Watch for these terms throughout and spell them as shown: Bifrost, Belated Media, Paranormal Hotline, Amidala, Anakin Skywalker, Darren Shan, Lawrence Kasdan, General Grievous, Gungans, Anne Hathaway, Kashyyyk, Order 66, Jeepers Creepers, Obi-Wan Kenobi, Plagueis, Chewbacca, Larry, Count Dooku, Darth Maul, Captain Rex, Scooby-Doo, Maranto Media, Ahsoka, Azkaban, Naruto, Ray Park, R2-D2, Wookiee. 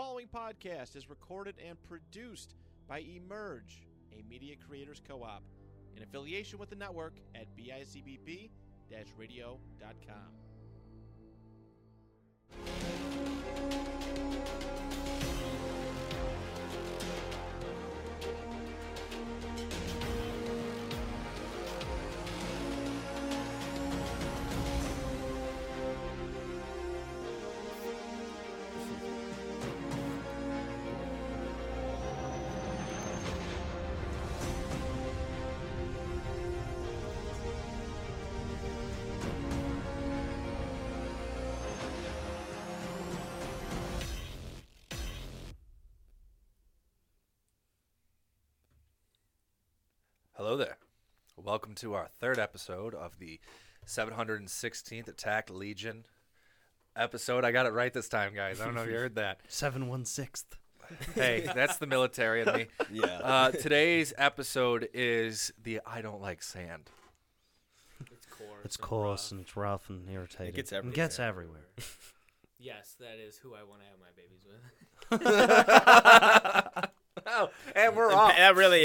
following podcast is recorded and produced by Emerge, a media creators co-op, in affiliation with the network at bicbp-radio.com. Hello there. Welcome to our third episode of the 716th Attack Legion episode. I got it right this time, guys. I don't know if you heard that. 716th. Hey, that's the military in me. Yeah. Today's episode is the I don't like sand. It's coarse. It's coarse and it's rough and irritating. It gets everywhere. Yes, that is who I want to have my babies with. Oh, and we're off. That really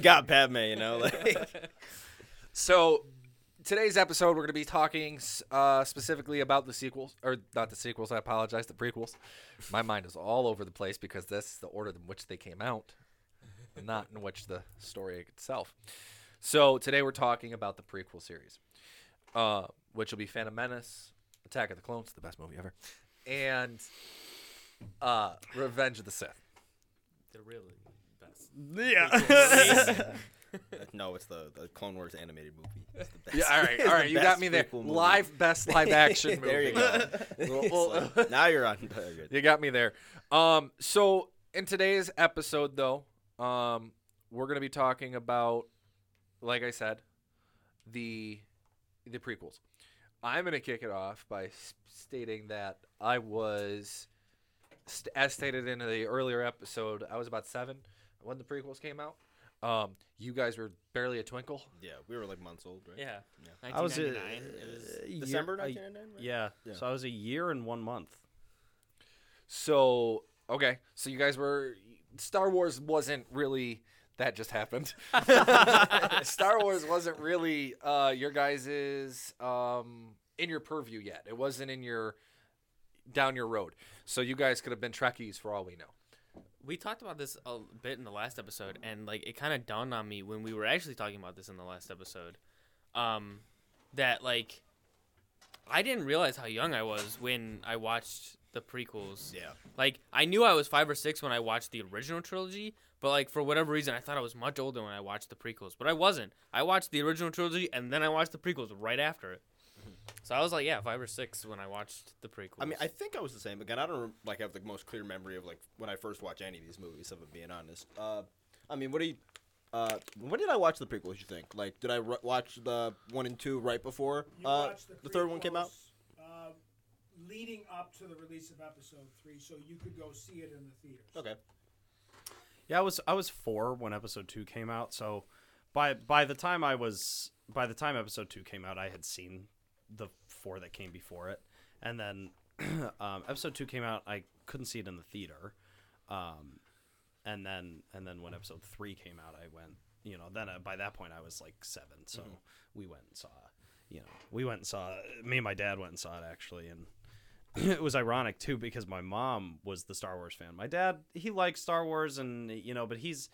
got Padme, you know. Like. So, today's episode, we're going to be talking specifically about the sequels, or not the sequels. I apologize, the prequels. My mind is all over the place because that's the order in which they came out, not in which the story itself. So today we're talking about the prequel series, which will be Phantom Menace, Attack of the Clones, the best movie ever, and. Revenge of the Sith. The really best. Yeah. No, it's the Clone Wars animated movie. It's the best. Yeah, all right, you got me there. Best live action movie. There you go. Well, now you're on. You got me there. So in today's episode, though, we're gonna be talking about, like I said, the prequels. I'm gonna kick it off by stating that I was. As stated in the earlier episode, I was about 7 when the prequels came out. You guys were barely a twinkle. Yeah, we were like months old, right? Yeah. I was December 1999, right? Yeah, so I was a year and 1 month. So, okay. So you guys were – Star Wars wasn't really – that just happened. Star Wars wasn't really your guys' in your purview yet. It wasn't in your – down your road. So you guys could have been Trekkies for all we know. We talked about this a bit in the last episode, and like it kind of dawned on me when we were actually talking about this in the last episode, that like I didn't realize how young I was when I watched the prequels. Yeah. Like I knew I was 5 or 6 when I watched the original trilogy, but like for whatever reason I thought I was much older when I watched the prequels, but I wasn't. I watched the original trilogy and then I watched the prequels right after it. So I was like, 5 or 6 when I watched the prequels. I mean, I think I was the same. Again, I don't like have the most clear memory of like when I first watched any of these movies. If I'm being honest, I mean, when did I watch the prequels? You think? Like, did I watch the 1 and 2 right before the third one came out? Leading up to the release of episode 3, so you could go see it in the theaters. Okay. Yeah, I was 4 when episode 2 came out. So by the time episode 2 came out, I had seen. The 4 that came before it, and then episode 2 came out. I couldn't see it in the theater, and then when episode 3 came out, I went. You know, then by that point I was like 7, so mm-hmm. we went and saw. Me and my dad went and saw it actually, and it was ironic too because my mom was the Star Wars fan. My dad, he likes Star Wars, and you know, but he's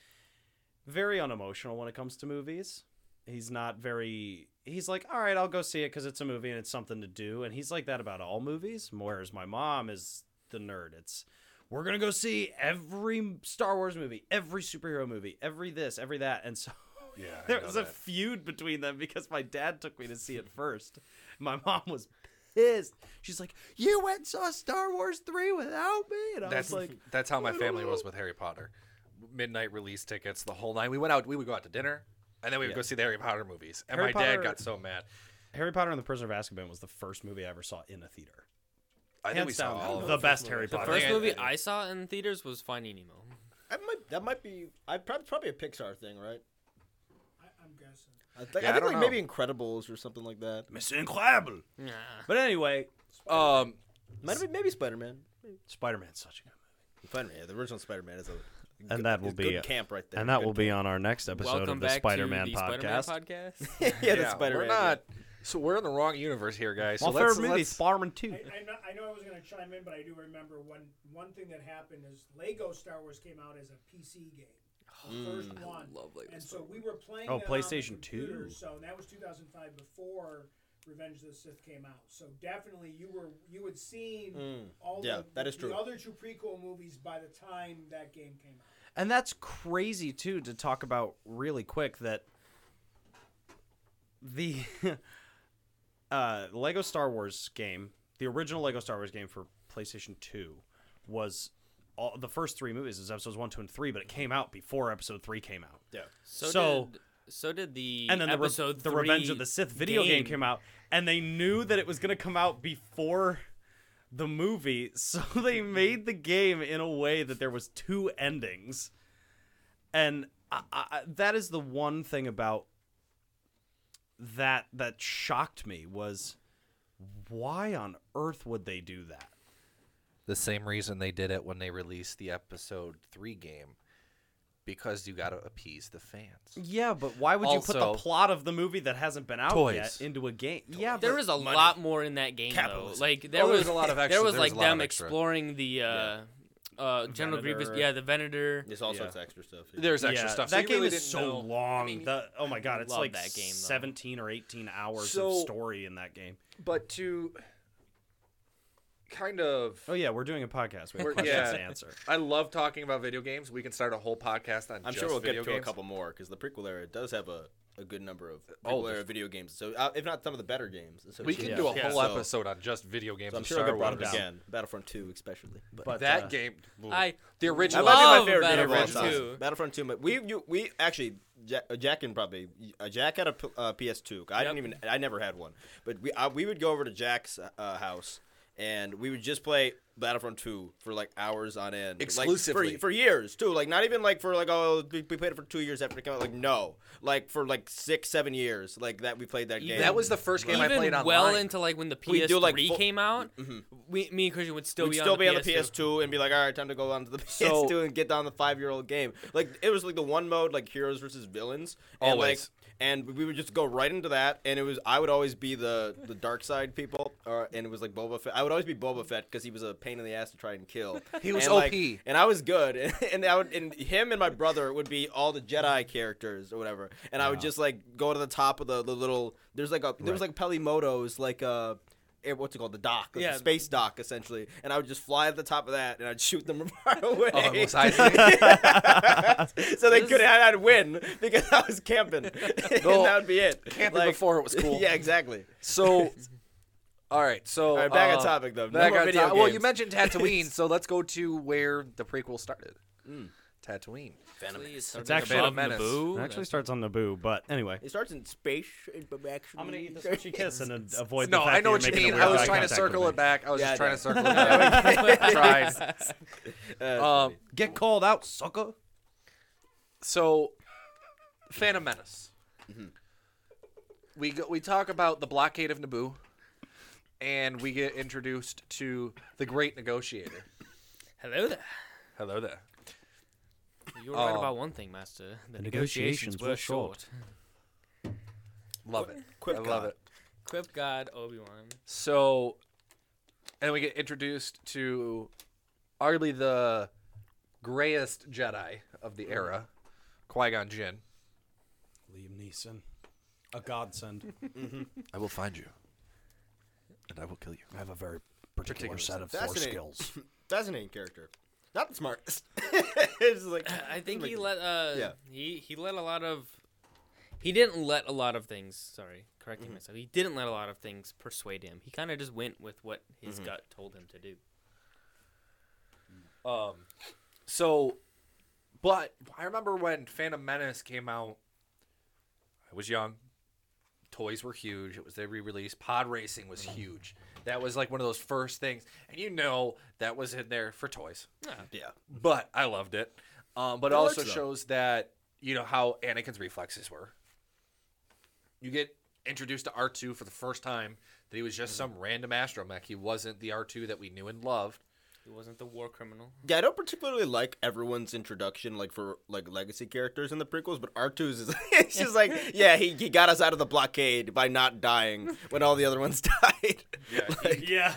very unemotional when it comes to movies. He's not very. He's like, all right, I'll go see it because it's a movie and it's something to do. And he's like that about all movies, whereas my mom is the nerd. It's, we're going to go see every Star Wars movie, every superhero movie, every this, every that. And so there was a feud between them because my dad took me to see it first. My mom was pissed. She's like, you went and saw Star Wars 3 without me? And I was like. That's how my family was with Harry Potter. Midnight release tickets, the whole night. We would go out to dinner. And then we would go see the Harry Potter movies. And my dad got so mad. Harry Potter and the Prisoner of Azkaban was the first movie I ever saw in a theater. I think we saw all the best Harry Potter. The first movie I saw in theaters was Finding Nemo. That might be probably a Pixar thing, right? I'm guessing. I think maybe Incredibles or something like that. Mr. Incredible. Nah. But anyway, maybe Spider-Man. Spider-Man's such a good movie. Spider-Man, the original Spider-Man is a good camp right there. And that will be on our next episode of the Spider-Man podcast. The Spider-Man. So we're in the wrong universe here, guys. So let's Spider-Man 2. I know I was going to chime in, but I do remember one thing that happened is Lego Star Wars came out as a PC game. The first one. I love Lego and Star Wars. So we were playing PlayStation 2. So that was 2005 before Revenge of the Sith came out. So definitely you had seen the other two prequel movies by the time that game came out. And that's crazy too to talk about really quick that the Lego Star Wars game, the original Lego Star Wars game for PlayStation 2 was the first three movies is episodes 1, 2, and 3, but it came out before episode 3 came out. Yeah. So did the and then episode the Revenge of the Sith video game came out, and they knew that it was going to come out before the movie, so they made the game in a way that there was two endings. And I, that is the one thing about that shocked me was why on earth would they do that? The same reason they did it when they released the episode 3 game. Because you got to appease the fans. Yeah, but why would you put the plot of the movie that hasn't been out yet into a game? Toys. Yeah, there was a lot more in that game, though. Like there was a lot of extra. There was like them exploring the General Grievous. Yeah, the Venator. There's all sorts of extra stuff. Yeah. There's extra stuff. That game is so long. I mean, oh my god, it's like that game, 17 or 18 hours of story in that game. But to kind of we're doing a podcast. We have questions to answer. I love talking about video games. We can start a whole podcast on. I'm just sure we'll get to a couple more because the prequel era does have a good number of prequel era video games. So if not some of the better games, we can do a whole episode on just video games. So I'm sure I'll get brought up again. Battlefront 2 especially, but that game, the original. That might be my favorite Battlefront 2. Battlefront 2, but we actually Jack had a PS2. I never had one, but we would go over to Jack's house. And we would just play Battlefront 2 for, like, hours on end. Exclusively. Like for years, too. Like, not even, like, for, like, we played it for 2 years after it came out. Like, no. Like, for, like, 6-7 years, like, that we played that game. That was the first game I played online. Well into, like, when the PS3 came out, me and Christian would still be on the PS2 and be like, all right, time to go on to the PS2 and get down the 5-year-old game. Like, it was, like, the one mode, like, heroes versus villains. Always. And we would just go right into that, and I would always be the dark side people, and it was like Boba Fett. I would always be Boba Fett because he was a pain in the ass to try and kill. He was OP, and I was good, and him and my brother would be all the Jedi characters or whatever, and I would just like go to the top of the little. There was like Pelimoto's like a. What's it called? The dock. The space dock, essentially. And I would just fly at the top of that, and I'd shoot them far away. Oh, it was high speed. So they couldn't. I'd win because I was camping. And that would be it. Camping like, before it was cool. Yeah, exactly. So, all right. So back on topic, though. Well, you mentioned Tatooine, so let's go to where the prequel started. Tatooine. Phantom Menace. It's actually on Naboo. It actually starts on Naboo, but anyway. It starts in space. I'm going to eat this Hershey Kiss and avoid the fact that you're making a weird eye contact with me. No, I know what you mean. I was trying to circle it back. I was just trying to circle it back. Tried. Get called out, sucker. So, Phantom Menace. Mm-hmm. We talk about the blockade of Naboo, and we get introduced to the great negotiator. Hello there. Hello there. You were right about one thing, Master. The negotiations were short. Love it. Quip God. Love it. Quip God, Obi-Wan. So, and we get introduced to arguably the grayest Jedi of the era, Qui-Gon Jinn. Liam Neeson. A godsend. I will find you, and I will kill you. I have a very particular set of force skills. Fascinating character. Not the smartest. I think he let he didn't let a lot of things. Sorry, correcting myself. He didn't let a lot of things persuade him. He kind of just went with what his gut told him to do. But I remember when Phantom Menace came out. I was young. Toys were huge. It was their re-release. Pod racing was huge. That was like one of those first things, and that was in there for toys. Yeah. But I loved it. But it also shows that how Anakin's reflexes were. You get introduced to R2 for the first time. That he was just some random astromech. He wasn't the R2 that we knew and loved. He wasn't the war criminal. Yeah, I don't particularly like everyone's introduction, like, for, like, legacy characters in the prequels, but R2's is it's just like, yeah, he got us out of the blockade by not dying when all the other ones died. Yeah. Like, yeah.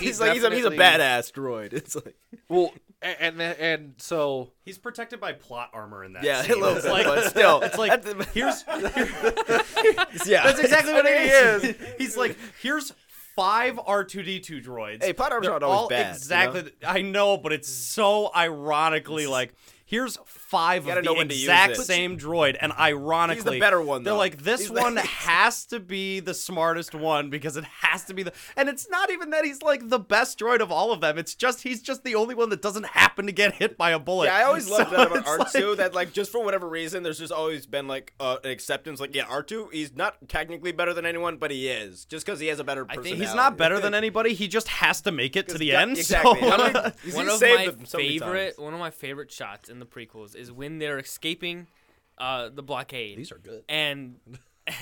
He's a badass droid. It's like... Well, and so... He's protected by plot armor in that scene. A little bit, like, but still. It's like, yeah. That's exactly what it is. He's like, here's... 5 R2-D2 droids. Hey, plot armors aren't always bad. Exactly. You know? I know, but it's so ironically like, here's 5 of the exact same droid, and ironically, he's the better one, though. They're like, this one has to be the smartest one, because it has to be the... And it's not even that he's, like, the best droid of all of them. It's just, he's just the only one that doesn't happen to get hit by a bullet. Yeah, I always loved that about R2, like... that, like, just for whatever reason, there's just always been, like, an acceptance. Like, yeah, R2, he's not technically better than anyone, but he is. Just because he has a better personality. I think he's not better than anybody. He just has to make it to the end. Exactly. So... One of my favorite shots in the prequels is when they're escaping the blockade. These are good. And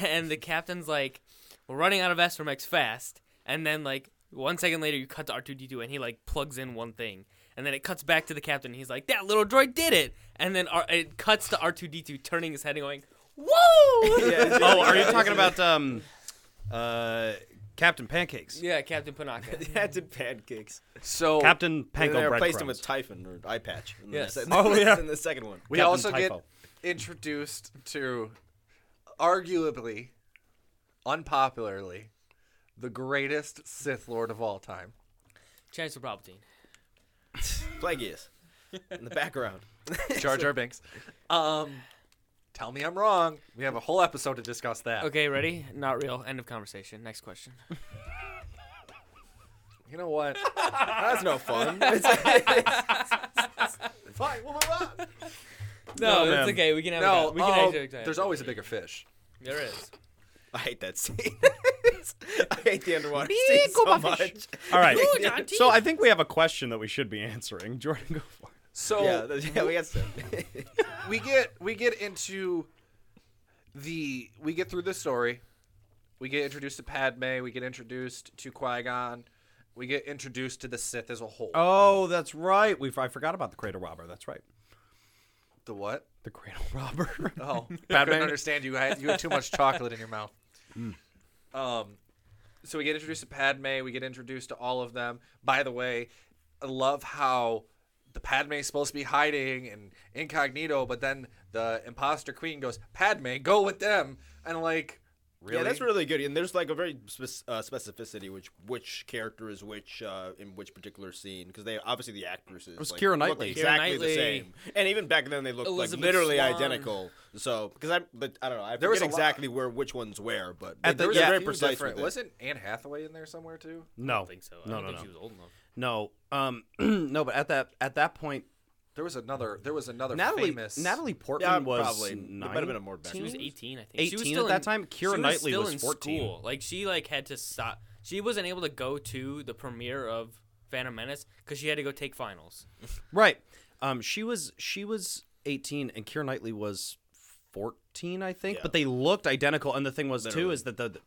the captain's like, we're running out of S-Rex fast, and then like 1 second later you cut to R2-D2 and he like plugs in one thing, and then it cuts back to the captain and he's like, that little droid did it, and then it cuts to R2-D2 turning his head and going, woo! Oh, are you talking about Captain Pancakes? Yeah, Captain Panaka. Captain Pancakes. So Captain Panko breadcrumbs. They replaced him with Typhon or Eye Patch. Yes. In the second one. We also get introduced to, arguably, unpopularly, the greatest Sith Lord of all time. Chancellor Palpatine. Plagueis. In the background. Jar Jar Binks. Tell me I'm wrong. We have a whole episode to discuss that. Okay, ready? Not real. End of conversation. Next question. You know what? That's no fun. Fine, we'll move on. No, it's okay. We can have a time. There's always a bigger fish. There is. I hate that scene. I hate the underwater scene so much. All right. So I think we have a question that we should be answering. Jordan, go for it. So we got stuff. We get through the story. We get introduced to Padme. We get introduced to Qui-Gon. We get introduced to the Sith as a whole. Oh, that's right. I forgot about the Cradle Robber. That's right. The what? The Cradle Robber. Oh, I couldn't understand you. You had too much chocolate in your mouth. Mm. So we get introduced to Padme. We get introduced to all of them. By the way, I love how the Padme's supposed to be hiding and incognito, but then the imposter queen goes, Padme, go with them. And like, really? Yeah, that's really good. And there's like a very specificity which character is which in which particular scene, because they obviously the actresses. It was like, Keira Knightley. Exactly the same. And even back then they looked like literally identical. So because I don't know, I forget exactly which one's where, but there was a very precise. Wasn't Anne Hathaway in there somewhere too? No, I don't think so. I don't think she was old enough. No, no, but at that point, there was another famous. Natalie Portman was probably 9. It might have been a more backwards. She was 18, I think. 18 she was still at that time. Keira Knightley was 14. School. Like she like had to stop. She wasn't able to go to the premiere of Phantom Menace because she had to go take finals. Right. She was 18, and Keira Knightley was 14, I think. Yeah. But they looked identical, and the thing was literally. Too is that the.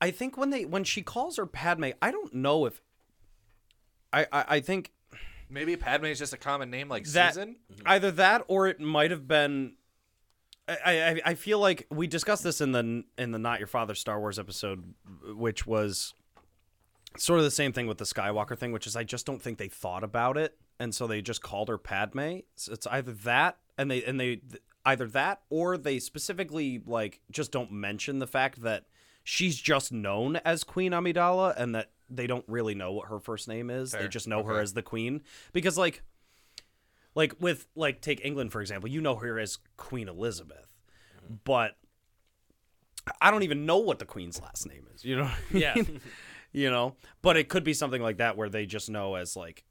I think when she calls her Padme, I don't know if. I think maybe Padme is just a common name like that, Susan. Either that or it might have been. I feel like we discussed this in the Not Your Father Star Wars episode, which was sort of the same thing with the Skywalker thing, which is I just don't think they thought about it, and so they just called her Padme. So it's either that and they either that or they specifically like just don't mention the fact that she's just known as Queen Amidala and that. They don't really know what her first name is. Fair. They just know her as the queen because like with like take England, for example, you know her as Queen Elizabeth, but I don't even know what the queen's last name is, you know? Yeah. You know, but it could be something like that where they just know as like,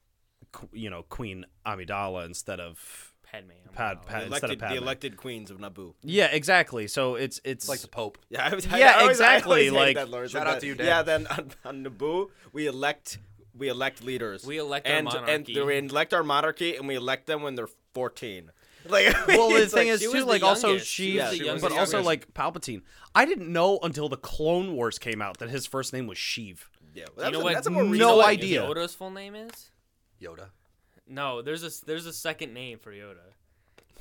you know, Queen Amidala instead of Padme. The elected queens of Naboo. Yeah, exactly. So it's like the Pope. Yeah, exactly. Shout out to you, Dad. Yeah, then on Naboo, we elect leaders. We elect our monarchy. And we elect our monarchy, and we elect them when they're 14. Like, well, the thing is, too, like, also Sheev, but also, like, Palpatine. I didn't know until the Clone Wars came out that his first name was Sheev. Yeah, well, you know what? That's a more reason. No idea. Yoda's full name is? Yoda. No, there's a second name for Yoda.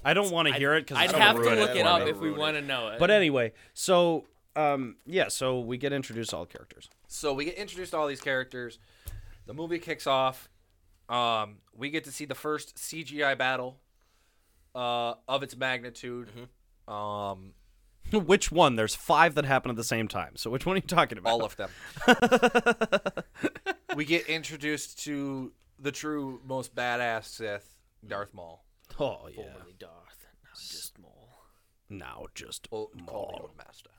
I don't want to hear it because I'd have to look it up if we want to know it. But anyway, so so we get introduced to all the characters. So we get introduced to all these characters. The movie kicks off. We get to see the first CGI battle of its magnitude. Mm-hmm. Which one? There's 5 that happen at the same time. So which one are you talking about? All of them. We get introduced to the true most badass Sith, Darth Maul. Oh, yeah. Formerly Darth, now just Maul. Call me old master.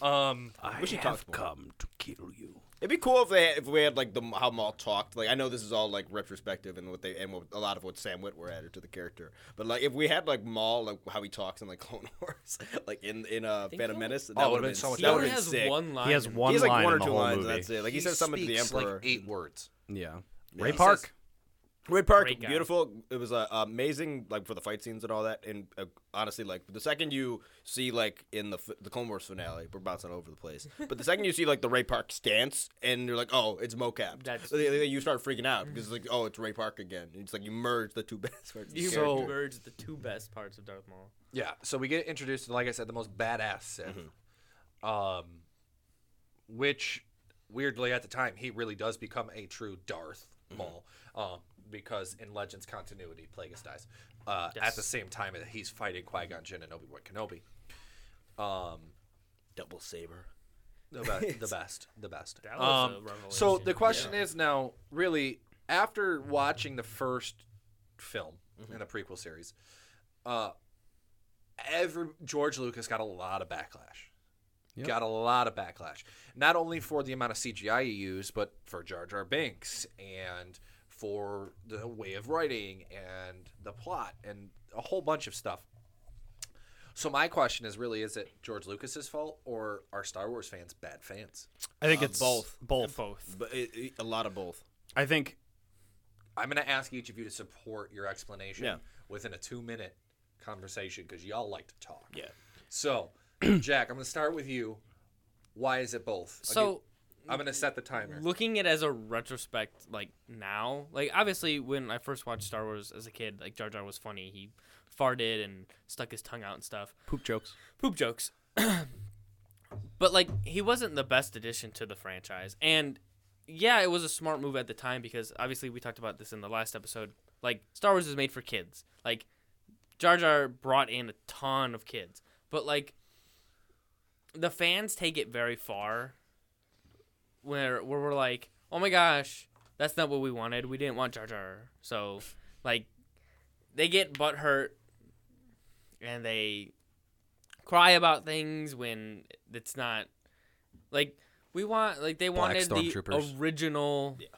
I have come to kill you. It'd be cool if we had like how Maul talked. Like I know this is all like retrospective and what a lot of what Sam Witwer added to the character. But like if we had like Maul like how he talks in like Clone Wars, like in Phantom Menace, that would have been so much. That would have been sick. He has like one or two lines. Movie. That's it. Like he said something to the Emperor. Like 8 words. Yeah. Ray Park, beautiful. It was amazing, like for the fight scenes and all that. And honestly, like the second you see, like in the Clone Wars finale, we're bouncing all over the place. But the second you see, like the Ray Park stance, and you're like, oh, it's mocap. You start freaking out because it's like, oh, it's Ray Park again. And it's like you merge the two best parts. You merge the two best parts of Darth Maul. Yeah. So we get introduced to, like I said, the most badass Sith, which weirdly at the time he really does become a true Darth Maul. Because in Legends continuity, Plagueis dies at the same time that he's fighting Qui-Gon Jinn and Obi-Wan Kenobi. Double saber, the best. That was a revelation. So the question is now, really, after watching the first film in the prequel series, George Lucas got a lot of backlash. Yep. Got a lot of backlash, not only for the amount of CGI he used, but for Jar Jar Binks and for the way of writing and the plot and a whole bunch of stuff. So my question is really, is it George Lucas's fault or are Star Wars fans bad fans? I think it's both. But a lot of both. I think I'm going to ask each of you to support your explanation within a 2-minute conversation because y'all like to talk. Yeah. So, Jack, I'm going to start with you. Why is it both? I'm going to set the timer. Looking at it as a retrospect, like, now. Like, obviously, when I first watched Star Wars as a kid, like, Jar Jar was funny. He farted and stuck his tongue out and stuff. Poop jokes. But, like, he wasn't the best addition to the franchise. And, yeah, it was a smart move at the time because, obviously, we talked about this in the last episode. Like, Star Wars is made for kids. Like, Jar Jar brought in a ton of kids. But, like, the fans take it very far. Where we're like, oh my gosh, that's not what we wanted. We didn't want Jar Jar. So, like, they get butthurt and they cry about things when it's not. Like, we want, like, they wanted the original. Yeah.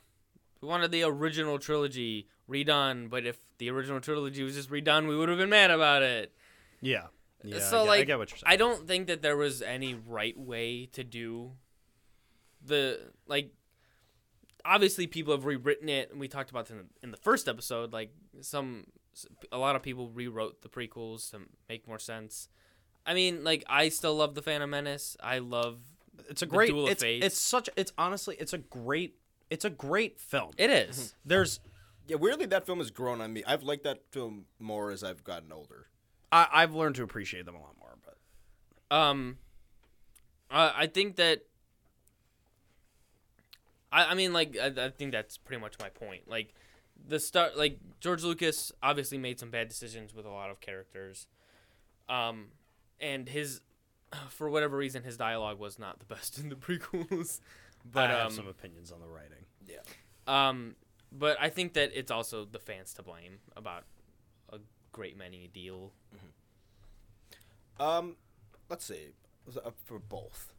We wanted the original trilogy redone, but if the original trilogy was just redone, we would have been mad about it. Yeah. Yeah. So, I get what you're saying. I don't think that there was any right way to do. Obviously people have rewritten it, and we talked about this in the first episode. Like, a lot of people rewrote the prequels to make more sense. I mean, like, I still love the Phantom Menace. I love Duel of Fates. It's honestly a great film. It is. Weirdly, that film has grown on me. I've liked that film more as I've gotten older. I've learned to appreciate them a lot more. But I think that. I think that's pretty much my point. Like, George Lucas obviously made some bad decisions with a lot of characters, and for whatever reason, his dialogue was not the best in the prequels. But I have some opinions on the writing. Yeah. But I think that it's also the fans to blame about a great many deal. Mm-hmm. Let's see, for both.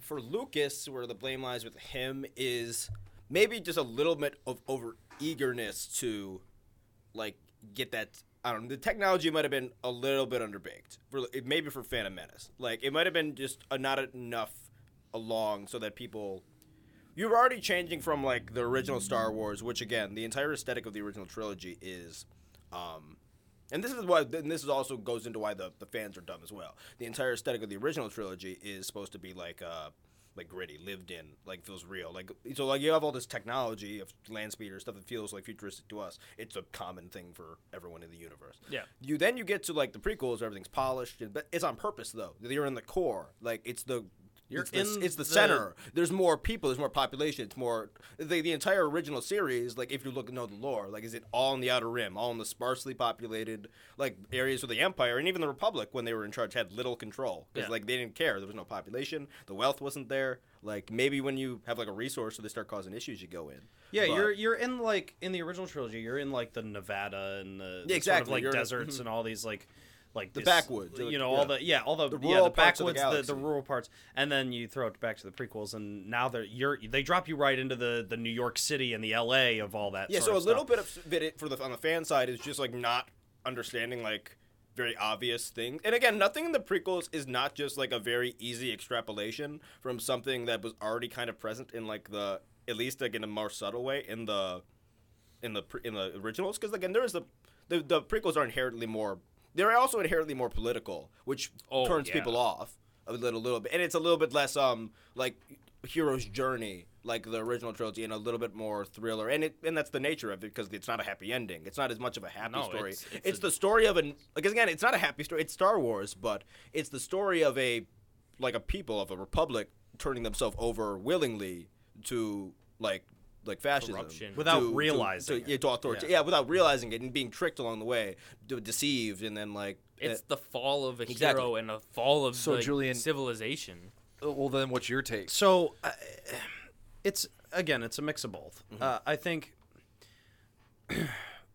For Lucas, where the blame lies with him is maybe just a little bit of over eagerness to, like, get that. I don't know. The technology might have been a little bit underbaked. Maybe for Phantom Menace, like, it might have been just not enough along so that people. You're already changing from, like, the original Star Wars, which again, the entire aesthetic of the original trilogy is, and this is why, and this is also goes into why the fans are dumb as well. The entire aesthetic of the original trilogy is supposed to be like like gritty, lived in, like feels real. Like so, like you have all this technology of land speeder stuff that feels like futuristic to us. It's a common thing for everyone in the universe. Yeah. You get to like the prequels, where everything's polished, but it's on purpose though. You're in the core, like it's the center. There's more people. There's more population. It's more the entire original series. Like if you know the lore, like is it all in the Outer Rim, all in the sparsely populated like areas of the Empire, and even the Republic when they were in charge had little control because like they didn't care. There was no population. The wealth wasn't there. Like maybe when you have like a resource, so they start causing issues, you go in. Yeah, but you're in like in the original trilogy, you're in like the Nevada and the sort of like deserts and all these like. Like the this, backwoods, you know, all the backwoods, the rural parts, and then you throw it back to the prequels, and now they drop you right into the New York City and the L.A. of all that. Yeah, sort so of a little stuff. Bit of it for on the fan side is just like not understanding like very obvious things, and again, nothing in the prequels is not just like a very easy extrapolation from something that was already kind of present in like the at least like in a more subtle way in the originals, because again, there is the prequels are inherently more. They're also inherently more political, which turns people off a little bit. And it's a little bit less, like, hero's journey, like the original trilogy, and a little bit more thriller. And that's the nature of it, because it's not a happy ending. It's not as much of a happy story. It's the story of an... Because, again, it's not a happy story. It's Star Wars, but it's the story of a people, of a republic, turning themselves over willingly to, like fascism, corruption. without realizing it. Yeah, without realizing it and being tricked along the way, deceived, and then like it's the fall of a hero and the fall of Julian, civilization. Well, then what's your take? So, it's a mix of both. Mm-hmm. I think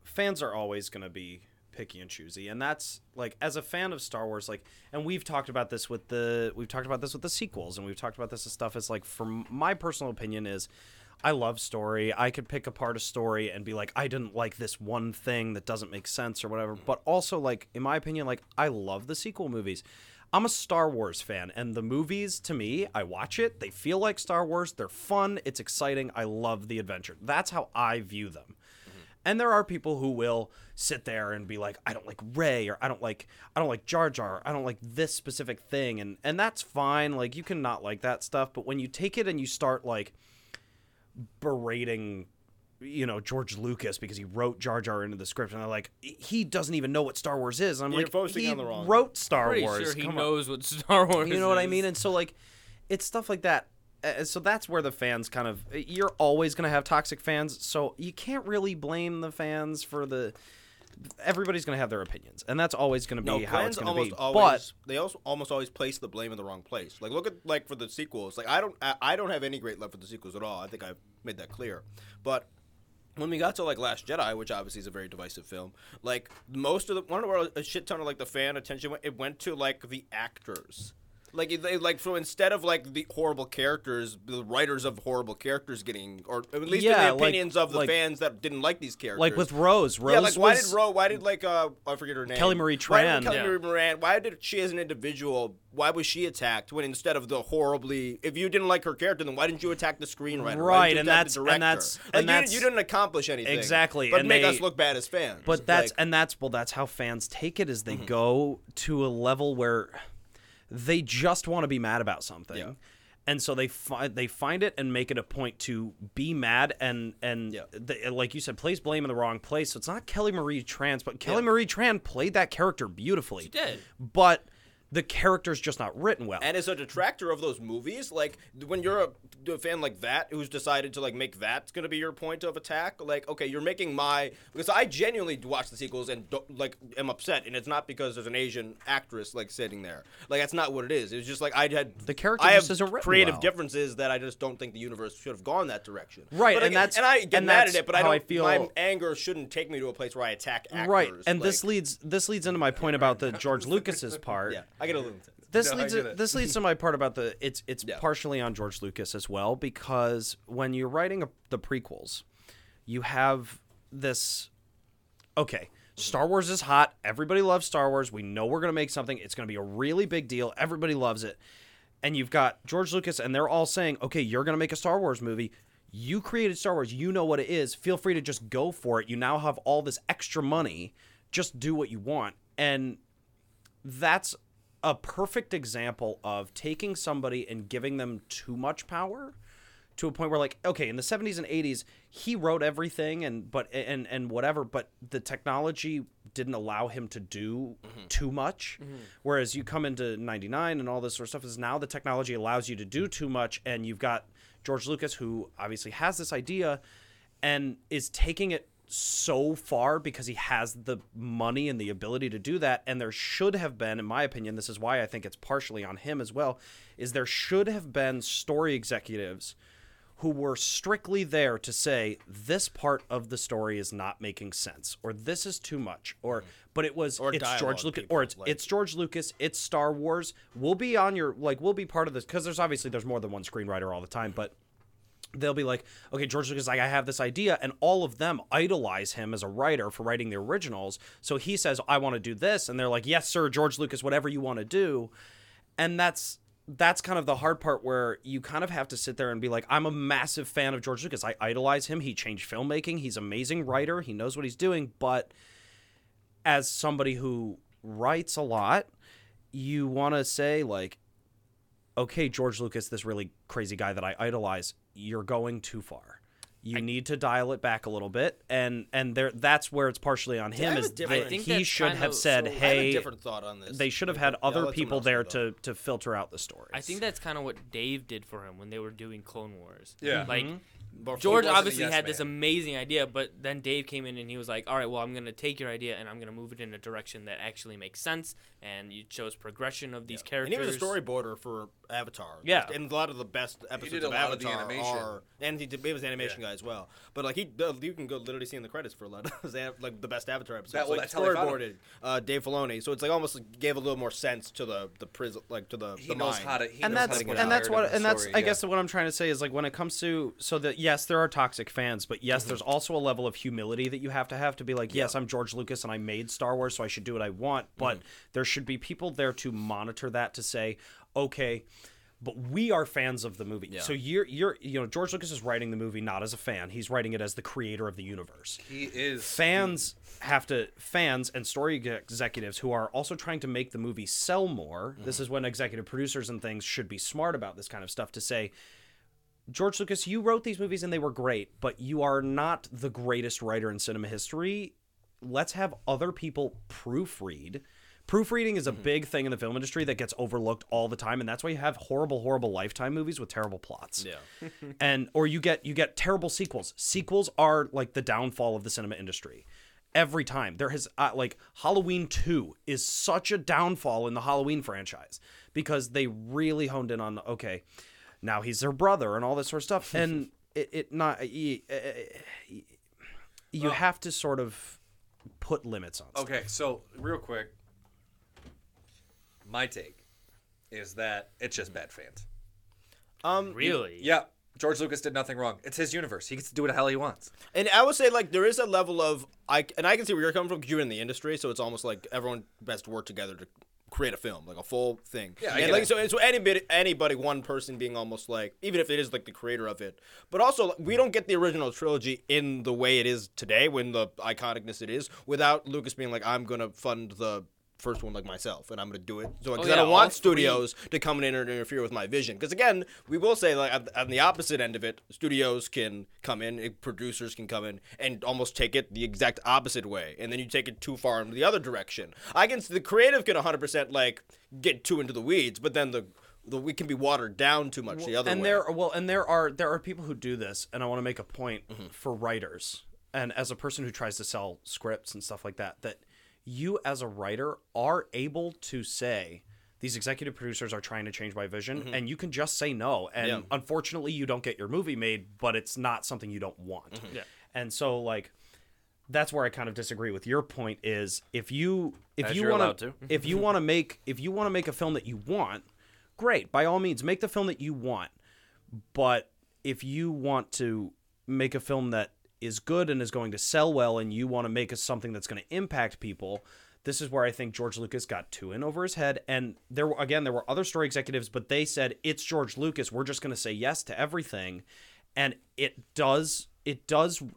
fans are always going to be picky and choosy, and that's like as a fan of Star Wars, like, and we've talked about this with the sequels, and we've talked about this and stuff. It's like, from my personal opinion, is I love story. I could pick apart a story and be like, I didn't like this one thing that doesn't make sense or whatever. But also, like, in my opinion, like, I love the sequel movies. I'm a Star Wars fan, and the movies, to me, I watch it. They feel like Star Wars. They're fun. It's exciting. I love the adventure. That's how I view them. Mm-hmm. And there are people who will sit there and be like, I don't like Rey, or I don't like Jar Jar, I don't like this specific thing. And that's fine. Like, you can not like that stuff. But when you take it and you start, like, berating, you know, George Lucas because he wrote Jar Jar into the script, and they're like, he doesn't even know what Star Wars is. And I'm like, he wrote Star Wars. Sure, he knows what Star Wars is. You know what I mean? And so, like, it's stuff like that. So that's where the fans kind of... You're always going to have toxic fans, so you can't really blame the fans for the... Everybody's going to have their opinions, and that's always going to be how it's going to be. Always, but they also almost always place the blame in the wrong place. Like, look at, like, for the sequels. Like, I don't have any great love for the sequels at all. I think I've made that clear. But when we got to, like, Last Jedi, which obviously is a very divisive film, like, most of the a shit ton of, like, the fan attention went to, like, the actors. Like, they, like, so instead of, like, the horrible characters, the writers of horrible characters getting, or at least in the opinions of the fans that didn't like these characters. Like with Rose yeah, like, why did I forget her name. Kelly Marie Tran. Kelly Marie Moran, why did she as an individual, why was she attacked when instead of the horribly, if you didn't like her character, then why didn't you attack the screenwriter? Right, and that's, the director? You didn't accomplish anything. Exactly. But make us look bad as fans. But that's, like, and that's, well, that's how fans take it, is they go to a level where... They just want to be mad about something, and so they find it and make it a point to be mad and they, like you said, place blame in the wrong place. So it's not Kelly Marie Tran, but Kelly Marie Tran played that character beautifully. She did, but the character's just not written well. And as a detractor of those movies, like, when you're a fan like that who's decided to, like, make that's going to be your point of attack, like, okay, you're making my... Because I genuinely watch the sequels and, like, am upset, and it's not because there's an Asian actress, like, sitting there. Like, that's not what it is. It's just, like, the character just isn't written creative well. Differences that I just don't think the universe should have gone that direction. Right, but I get mad at it, but I feel... My anger shouldn't take me to a place where I attack actors. Right, and like, this leads into my point about the George Lucas's part. Yeah. I get a little intense. This leads to my part about the it's partially on George Lucas as well, because when you're writing the prequels, you have this, okay, Star Wars is hot. Everybody loves Star Wars. We know we're going to make something. It's going to be a really big deal. Everybody loves it. And you've got George Lucas, and they're all saying, okay, you're going to make a Star Wars movie. You created Star Wars. You know what it is. Feel free to just go for it. You now have all this extra money. Just do what you want. And that's a perfect example of taking somebody and giving them too much power to a point where, like, okay, in the 70s and 80s, he wrote everything and whatever, but the technology didn't allow him to do too much. Mm-hmm. Whereas you come into 99 and all this sort of stuff is now the technology allows you to do too much. And you've got George Lucas, who obviously has this idea and is taking it so far because he has the money and the ability to do that. And there should have been, in my opinion, this is why I think it's partially on him as well, is there should have been story executives who were strictly there to say, this part of the story is not making sense, or this is too much, or, but it was, or it's George Lucas, people, or it's, like, it's George Lucas, it's Star Wars, we'll be on your, like, we'll be part of this, because there's obviously, there's more than one screenwriter all the time, but they'll be like, okay, George Lucas, like, I have this idea, and all of them idolize him as a writer for writing the originals, so he says, I want to do this, and they're like, yes, sir, George Lucas, whatever you want to do, and that's kind of the hard part where you kind of have to sit there and be like, I'm a massive fan of George Lucas. I idolize him. He changed filmmaking. He's an amazing writer. He knows what he's doing. But as somebody who writes a lot, you want to say, like, okay, George Lucas, this really crazy guy that I idolize, you're going too far. You need to dial it back a little bit, and there that's where it's partially on him. Is he should have said, "Hey, I have a different thought on this." They should have had other people there to filter out the story. I think that's kind of what Dave did for him when they were doing Clone Wars. Yeah, like George obviously had this amazing idea, but then Dave came in and he was like, "All right, well, I'm going to take your idea and I'm going to move it in a direction that actually makes sense." And you chose progression of these characters. And he was a storyboarder for Avatar. Yeah, and a lot of the best episodes of Avatar are, and he was animation guy as well, but like you can go literally see in the credits for a lot of those, like the best Avatar episodes. That's storyboarded, Dave Filoni. So it's like almost like gave a little more sense to the prism, like to the mind. I guess what I'm trying to say is like when it comes to that yes, there are toxic fans, but yes, there's also a level of humility that you have to be like yes, I'm George Lucas and I made Star Wars, so I should do what I want, but there should be people there to monitor that to say okay. But we are fans of the movie. Yeah. So you know, George Lucas is writing the movie not as a fan. He's writing it as the creator of the universe. He is. Fans and story executives who are also trying to make the movie sell more. Mm-hmm. This is when executive producers and things should be smart about this kind of stuff to say, George Lucas, you wrote these movies and they were great, but you are not the greatest writer in cinema history. Let's have other people proofread. Proofreading is a big thing in the film industry that gets overlooked all the time, and that's why you have horrible, horrible Lifetime movies with terrible plots. Yeah, or you get terrible sequels. Sequels are like the downfall of the cinema industry. Every time there has like Halloween 2 is such a downfall in the Halloween franchise because they really honed in on okay, now he's their brother and all this sort of stuff, and you have to sort of put limits on. Okay, so real quick. My take is that it's just bad fans. Really? Yeah. George Lucas did nothing wrong. It's his universe. He gets to do what the hell he wants. And I would say, like, there is a level of I can see where you're coming from because you're in the industry, so it's almost like everyone best work together to create a film, like a full thing. Yeah, and like so anybody, one person being almost like, even if it is like the creator of it, but also like, we don't get the original trilogy in the way it is today, when the iconicness it is, without Lucas being like, I'm gonna fund the first one like myself, and I'm going to do it. So, I don't want studios to come in and interfere with my vision. Because, again, we will say, like, on the opposite end of it, studios can come in, producers can come in, and almost take it the exact opposite way. And then you take it too far in the other direction. I can see the creative can 100%, like, get too into the weeds, but then we can be watered down too much the other way. There are people who do this, and I want to make a point for writers. And as a person who tries to sell scripts and stuff like that, that you as a writer are able to say these executive producers are trying to change my vision and you can just say no. And unfortunately you don't get your movie made, but it's not something you don't want. Yeah. And so like, that's where I kind of disagree with your point is if you want to make a film that you want, great, by all means, make the film that you want. But if you want to make a film that is good and is going to sell well and you want to make us something that's going to impact people, this is where I think George Lucas got too in over his head. And there were other story executives, but they said, it's George Lucas, we're just going to say yes to everything. And it does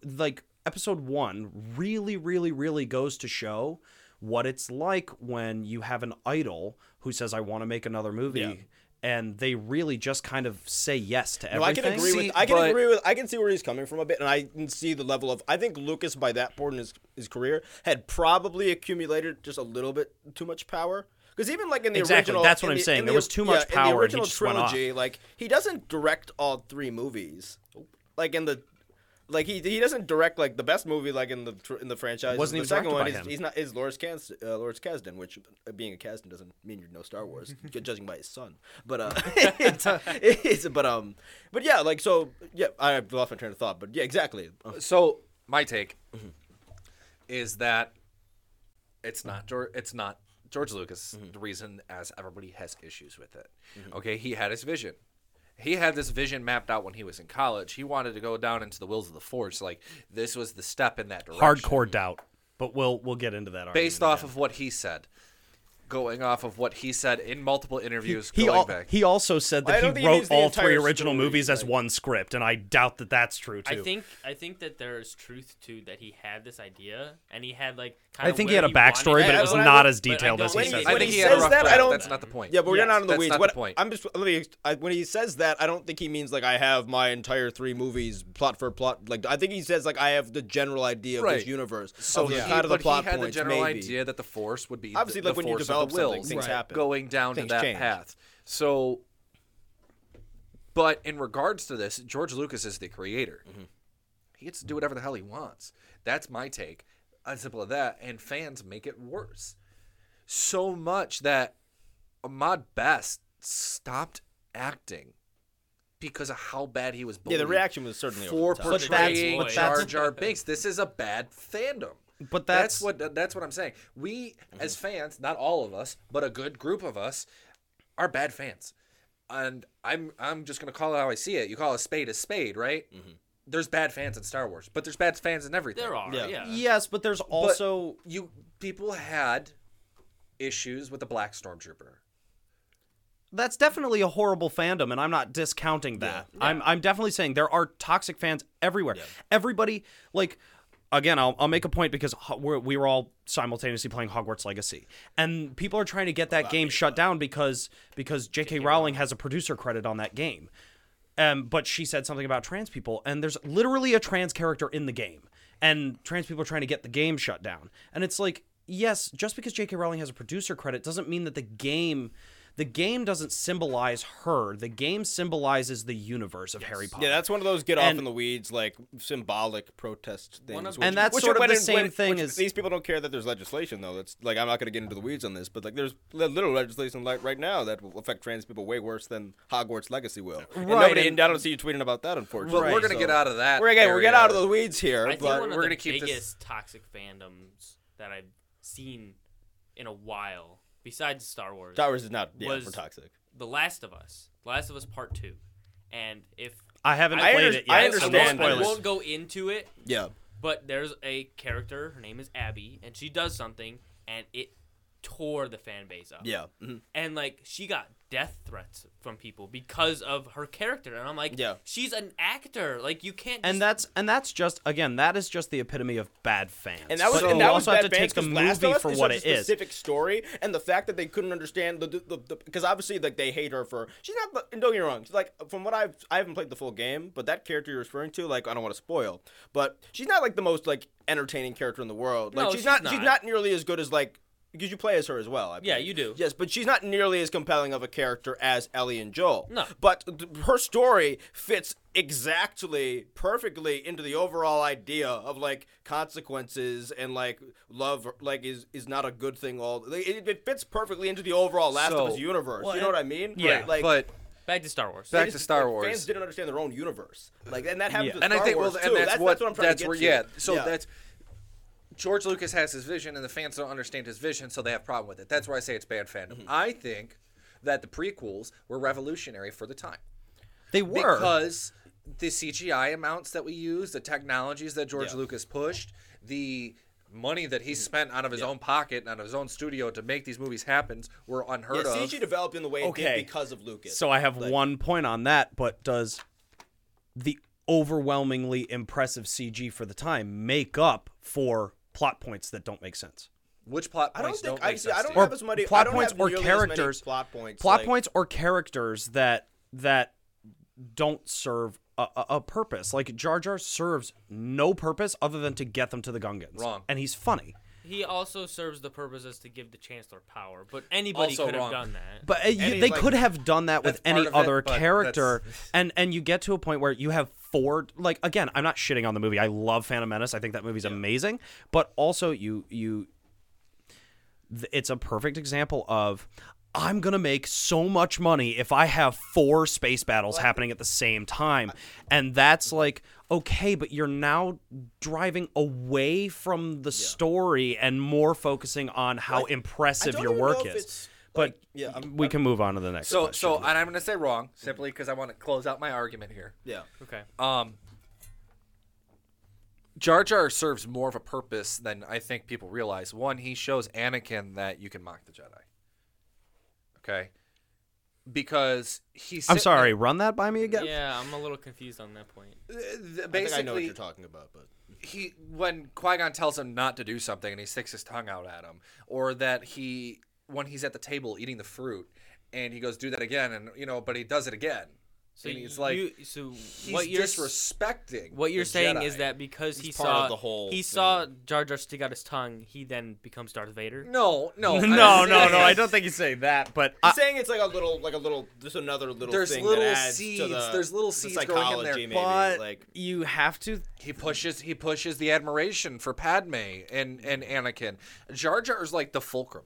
like episode 1 really, really, really goes to show what it's like when you have an idol who says, I want to make another movie. Yeah. And they really just kind of say yes to everything. No, I can agree with. I can see where he's coming from a bit, and I can see the level of. I think Lucas, by that point in his career, had probably accumulated just a little bit too much power. Because even like in the original, that's what I'm saying. There was too much power. In the original trilogy, like he doesn't direct all three movies. Like in the, like he doesn't direct like the best movie like in the franchise. Wasn't even directed by him. The second one is Lawrence Kasdan, which being a Kasdan doesn't mean you know Star Wars, judging by his son. But but yeah, like so yeah, I lost my train of thought. But yeah, exactly. So my take is that it's not George Lucas, the reason as everybody has issues with it. Mm-hmm. Okay, he had his vision. He had this vision mapped out when he was in college. He wanted to go down into the wills of the Force. Like, this was the step in that direction. Hardcore doubt, but we'll get into that. Based off of what he said. Going off of what he said in multiple interviews. He also said that he wrote all three original movies as one script, and I doubt that that's true, too. I think that there's truth to that he had this idea, and he had, like, kind of I think he had a backstory, but it was not as detailed as he said. I think he says that, I don't... That's not the point. Yeah, but we're not on the weeds. That's not the point. When he says that, I don't think he means, like, I have my entire three movies, plot for plot. Like, I think he says, like, I have the general idea of this universe. So he had the general idea that the Force would be the Force of wills things happen. Going down things to that change. Path. So, but in regards to this, George Lucas is the creator. Mm-hmm. He gets to do whatever the hell he wants. That's my take. As simple as that, and fans make it worse. So much that Ahmad Best stopped acting because of how bad he was bullied. Yeah, the reaction was certainly for portraying Jar Jar Binks. This is a bad fandom. But that's what I'm saying. We, as fans, not all of us, but a good group of us, are bad fans. And I'm just going to call it how I see it. You call a spade, right? Mm-hmm. There's bad fans in Star Wars, but there's bad fans in everything. There are, yeah. Yes, but there's also... But people had issues with the Black Stormtrooper. That's definitely a horrible fandom, and I'm not discounting that. Yeah. I'm definitely saying there are toxic fans everywhere. Yeah. Everybody, like... Again, I'll make a point because we were all simultaneously playing Hogwarts Legacy. And people are trying to get that game shut down because J.K. Rowling has a producer credit on that game. But she said something about trans people, and there's literally a trans character in the game. And trans people are trying to get the game shut down. And it's like, yes, just because J.K. Rowling has a producer credit doesn't mean that the game doesn't symbolize her. The game symbolizes the universe of Harry Potter. Yeah, that's one of those get-off-in-the-weeds, like, symbolic protest things. And that's sort of the same thing as... These people don't care that there's legislation, though. That's like, I'm not going to get into the weeds on this, but like, there's literal legislation like right now that will affect trans people way worse than Hogwarts Legacy will. Right. And I don't see you tweeting about that, unfortunately. Well, we're going to get out of that. We're getting out of the weeds here. I think one of the biggest toxic fandoms that I've seen in a while... Besides Star Wars. Star Wars is not for toxic. The Last of Us. Last of Us Part 2. And if... I haven't played it yet. I understand. So I won't go into it. Yeah. But there's a character, her name is Abby, and she does something, and it tore the fan base up. Yeah. Mm-hmm. And, like, she got death threats from people because of her character. And I'm like, she's an actor. Like, you can't just... And that's just, again, that is just the epitome of bad fans. And that was, so and that you was also bad have to take the movie for what it is. Specific story, and the fact that they couldn't understand the because obviously, like, they hate her for... She's not... And don't get me wrong. She's like, from what I haven't played the full game, but that character you're referring to, like, I don't want to spoil, but she's not, like, the most, like, entertaining character in the world. Like, no, she's not. She's not nearly as good as, like... Because you play as her as well. I believe. Yeah, you do. Yes, but she's not nearly as compelling of a character as Ellie and Joel. No. But her story fits exactly, perfectly into the overall idea of, like, consequences and, like, love, like, is not a good thing. It fits perfectly into the overall Last of Us universe. Well, you know what I mean? Yeah, right, like, but... Back to Star Wars. Back to Star Wars. Fans didn't understand their own universe. Like, and that happens to Star Wars, too. That's what I'm trying to get where, to. Yeah, so yeah. That's... George Lucas has his vision, and the fans don't understand his vision, so they have a problem with it. That's where I say it's bad fandom. Mm-hmm. I think that the prequels were revolutionary for the time. They were. Because the CGI amounts that we used, the technologies that George Lucas pushed, the money that he spent out of his own pocket and out of his own studio to make these movies happen were unheard of. CG developed in the way it did because of Lucas. So I have one point on that, but does the overwhelmingly impressive CG for the time make up for... plot points that don't make sense. Which plot points don't make sense to you? I don't have as many plot points or characters. Plot points or characters that don't serve a purpose. Like Jar Jar serves no purpose other than to get them to the Gungans. Wrong. And he's funny. He also serves the purpose as to give the Chancellor power, but anybody could have done that. But they could have done that with any other character, and you get to a point where you have four. Like again, I'm not shitting on the movie. I love Phantom Menace. I think that movie's amazing. But also, it's a perfect example of I'm gonna make so much money if I have four space battles happening at the same time, and that's like. Okay, but you're now driving away from the story and more focusing on how impressive your work is. But we can move on to the next question. And I'm going to say wrong simply because I want to close out my argument here. Yeah. Okay. Jar Jar serves more of a purpose than I think people realize. One, he shows Anakin that you can mock the Jedi. Okay. Because he's... I'm sorry, run that by me again? Yeah, I'm a little confused on that point. Basically, I think I know what you're talking about, but... When Qui-Gon tells him not to do something and he sticks his tongue out at him, or that when he's at the table eating the fruit, and he goes, do that again, and, but he does it again. So it's like, he's disrespecting what you're saying Jedi. Is that because he saw the whole Jar Jar stick out his tongue, he then becomes Darth Vader? No. I don't think he's saying that. But he's saying it's like a little. There's another little thing that adds seeds. To the there's little seeds going in there. Maybe. But you have to. He pushes the admiration for Padme and Anakin. Jar Jar is like the fulcrum.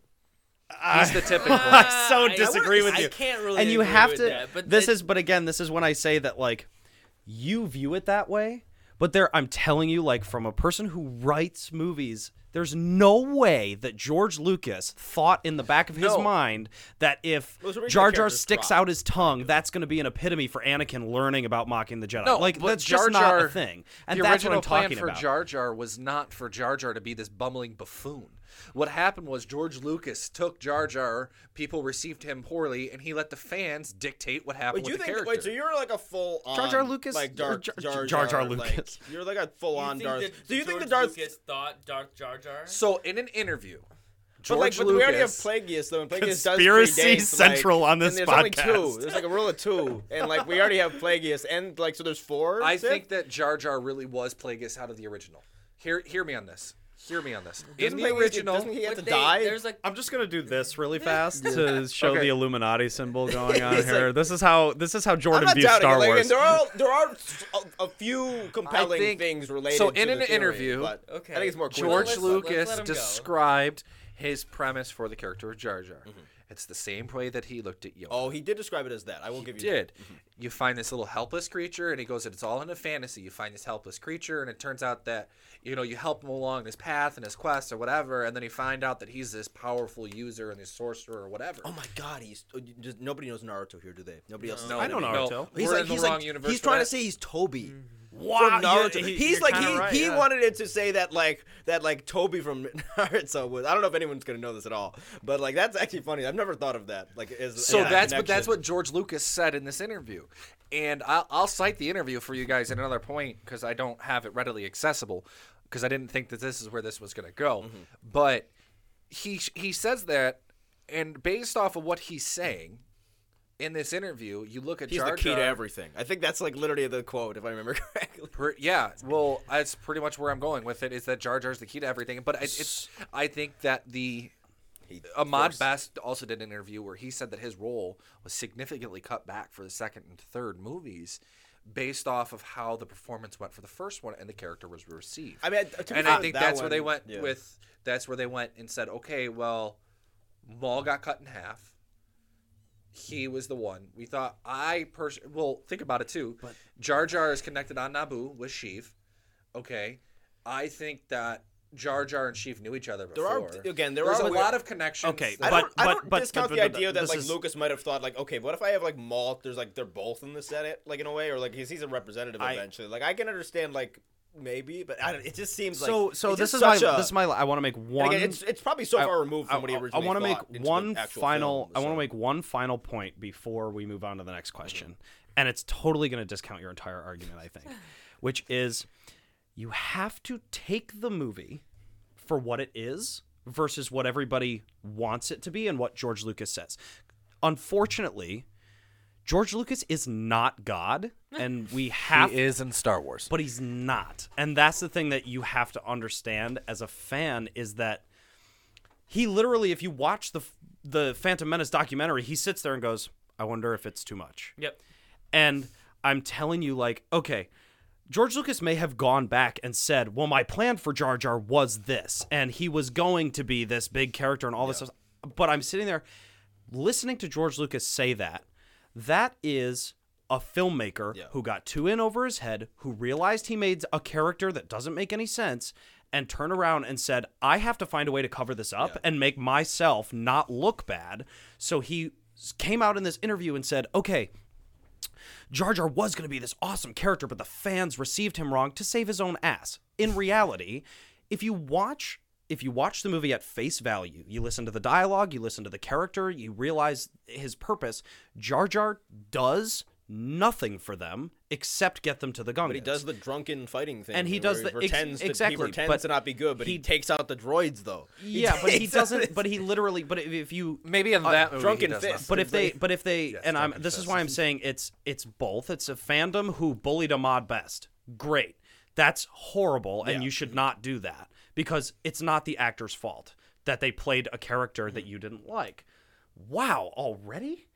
He's the tipping point. I so disagree with you. I can't really and you agree have with to. That, but this is, but again, this is when I say that you view it that way. But I'm telling you, from a person who writes movies, there's no way that George Lucas thought in the back of his mind that if Jar Jar sticks out his tongue, that's going to be an epitome for Anakin learning about mocking the Jedi. No, that's just not a thing. And that's what I'm talking about. The original plan for Jar Jar was not for Jar Jar to be this bumbling buffoon. What happened was George Lucas took Jar Jar, people received him poorly, and he let the fans dictate what happened with the character. Wait, so you're a full-on... Jar Jar Lucas? Jar Jar Lucas. You're a full-on Darth... Do you think that Darth Lucas thought Darth Jar Jar? So, in an interview... George Lucas, we already have Plagueis, though. And Plagueis Conspiracy does predates, Central on this and there's podcast. Only two. There's a rule of two. And we already have Plagueis. And so there's four. I think that Jar Jar really was Plagueis out of the original. Hear me on this. In the original, doesn't he have to die? I'm just gonna do this really fast to show the Illuminati symbol going on here. This is how Jordan views Star Wars. There are a few compelling things related. So in an interview, I think it's more George Lucas described his premise for the character of Jar Jar. Mm-hmm. It's the same way that he looked at Yoda. Oh, he did describe it as that. I will give you that. Mm-hmm. You find this little helpless creature, and he goes, it's all in a fantasy. You find this helpless creature, and it turns out that, you help him along his path and his quest or whatever, and then you find out that he's this powerful user and this sorcerer or whatever. Oh, my God. Nobody knows Naruto here, do they? Nobody else. No, I don't know Naruto. No. He's in the wrong universe. He's trying to say he's Toby. Mm-hmm. Wow, he wanted it to say that Toby from Naruto was. I don't know if anyone's gonna know this at all, but that's actually funny. I've never thought of that. That's what George Lucas said in this interview, and I'll cite the interview for you guys at another point because I don't have it readily accessible because I didn't think that this is where this was gonna go. Mm-hmm. But he says that, and based off of what he's saying. In this interview, you look at Jar Jar. He's the key to everything. I think that's literally the quote, if I remember correctly. Yeah, well, that's pretty much where I'm going with it. Is that Jar Jar's the key to everything? But I think that Ahmad Best also did an interview where he said that his role was significantly cut back for the second and third movies, based off of how the performance went for the first one and the character was received. I mean, That's where they went and said, okay, well, Maul got cut in half. He was the one. We thought think about it too. But Jar Jar is connected on Naboo with Sheev. Okay. I think that Jar Jar and Sheev knew each other before. There's a lot of connections. Okay, I don't discount the idea that Lucas might have thought okay, what if I have Maul? There's they're both in the Senate in a way, or he's a representative eventually. I can understand maybe, but it just seems like so. This is my. I want to make one. Again, it's probably so far removed from what he originally. I want to make one final point before we move on to the next question, and it's totally going to discount your entire argument, I think, which is you have to take the movie for what it is versus what everybody wants it to be and what George Lucas says. Unfortunately, George Lucas is not God, and we have... He is in Star Wars. But he's not. And that's the thing that you have to understand as a fan, is that he literally, if you watch the Phantom Menace documentary, he sits there and goes, I wonder if it's too much. Yep. And I'm telling you, like, okay, George Lucas may have gone back and said, well, my plan for Jar Jar was this, and he was going to be this big character and all this stuff. But I'm sitting there listening to George Lucas say that. That is a filmmaker who got too in over his head, who realized he made a character that doesn't make any sense, and turned around and said, I have to find a way to cover this up and make myself not look bad. So he came out in this interview and said, okay, Jar Jar was going to be this awesome character, but the fans received him wrong, to save his own ass. In reality, if you watch the movie at face value, you listen to the dialogue, you listen to the character, you realize his purpose, Jar Jar does nothing for them except get them to the Gungans. But he does the drunken fighting thing. And he does he pretends to not be good, but he takes out the droids though. Yeah, but he doesn't. But he literally. But if you maybe in that movie, drunken fist. But if they yes, and I'm fist. This is why I'm saying it's both. It's a fandom who bullied Ahmad Best. Great, that's horrible, and you should not do that, because it's not the actor's fault that they played a character that you didn't like. Wow, already.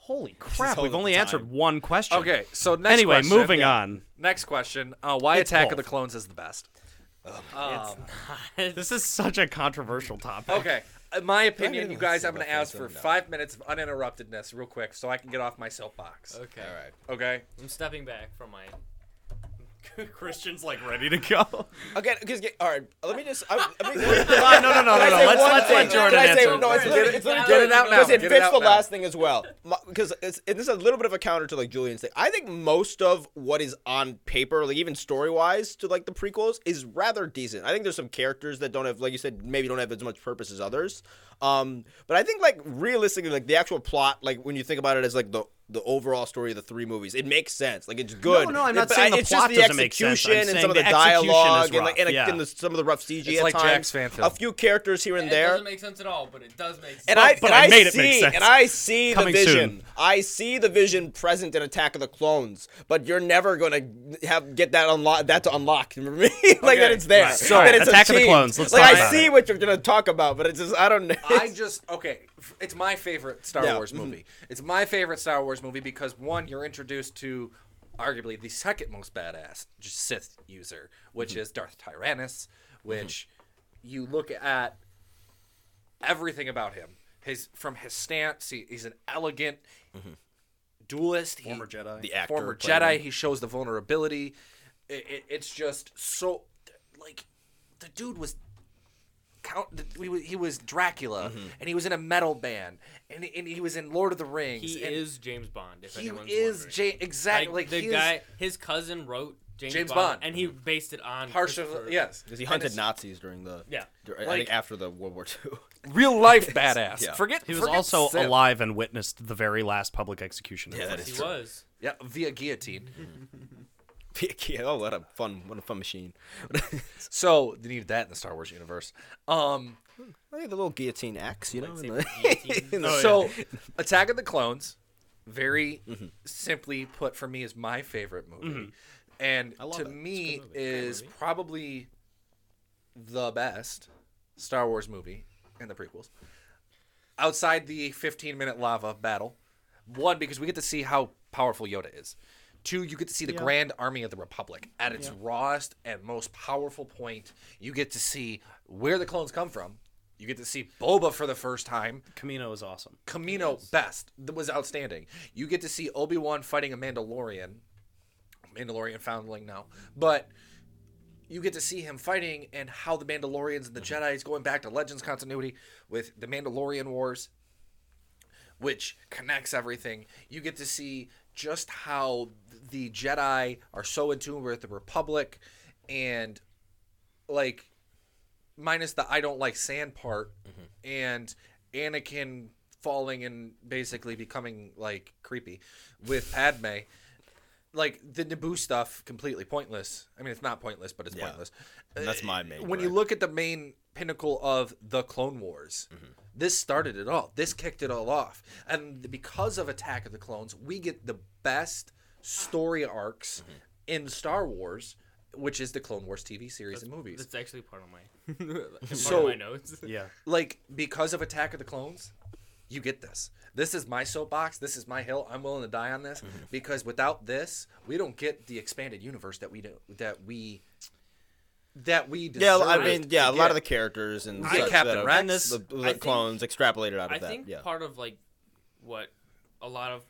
Holy crap, we've only answered one question. Okay, so moving on. Next question. Why Attack of the Clones is the best? It's not. This is such a controversial topic. Okay, in my opinion, you guys, I'm going to ask for 5 minutes of uninterruptedness real quick so I can get off my soapbox. Okay. All right. Okay? I'm stepping back from my... Christian's like ready to go. Okay, all right. Let me just. No. Let's let Jordan answer. No, get it out now. Because it fits the last thing as well. Because this is a little bit of a counter to like Julian's thing. I think most of what is on paper, like even story wise, to like the prequels, is rather decent. I think there's some characters that don't have, like you said, maybe don't have as much purpose as others. But I think like realistically, like the actual plot, like when you think about it as like the overall story of the three movies, it makes sense. Like it's good. No, I'm not saying the plot doesn't make sense. It's just the execution and some of the dialogue and like and some of the rough CG at times. A few characters here and there. It doesn't make sense at all, but it does make sense. And I see the vision. I see the vision present in Attack of the Clones, but you're never going to get that unlock. Remember me? Like that it's there. So Attack of the Clones. Let's talk about it. Like I see what you're going to talk about, but it's just I don't know. It's my favorite Star Wars movie. It's my favorite Star Wars movie because, one, you're introduced to arguably the second most badass Sith user, which is Darth Tyrannus, which you look at everything about him. From his stance, he's an elegant duelist. Former Jedi. He shows the vulnerability. It's just so, like, the dude was... He was Dracula, and he was in a metal band, and he was in Lord of the Rings. He is James Bond. If anyone's wondering. Exactly. Like the guy, his cousin wrote James Bond, and he based it on Christopher. Yes, because he hunted Nazis during the I think after the World War II. Real life badass. Yeah. He was also alive and witnessed the very last public execution. Yeah, he was. Yeah, via guillotine. Oh, what a fun machine. So they needed that in the Star Wars universe. I think the little guillotine axe, you know. Attack of the Clones, very simply put, for me is my favorite movie, and to me is probably the best Star Wars movie in the prequels, outside the 15-minute lava battle. One, because we get to see how powerful Yoda is. Two, you get to see the Grand Army of the Republic at its rawest and most powerful point. You get to see where the clones come from. You get to see Boba for the first time. Kamino is awesome. That was outstanding. You get to see Obi-Wan fighting a Mandalorian foundling now. But you get to see him fighting, and how the Mandalorians and the Jedi's, going back to Legends continuity with the Mandalorian Wars, which connects everything. You get to see just how the Jedi are so in tune with the Republic, and like minus the I don't like sand part, and Anakin falling and basically becoming like creepy with Padme. like the Naboo stuff, completely pointless. I mean, it's not pointless, but it's pointless. And that's my main. When you look at the main pinnacle of the Clone Wars, this started it all. This kicked it all off. And because of Attack of the Clones, we get the best story arcs in Star Wars, which is the Clone Wars TV series and movies. That's actually part of my, part of my notes. Yeah. Like, because of Attack of the Clones, you get this. This is my soapbox. This is my hill. I'm willing to die on this because without this, we don't get the expanded universe that we do, that we deserve. Yeah, I mean, yeah, a lot of the characters and Captain Rex, the clones extrapolated out of that. I think part of like what a lot of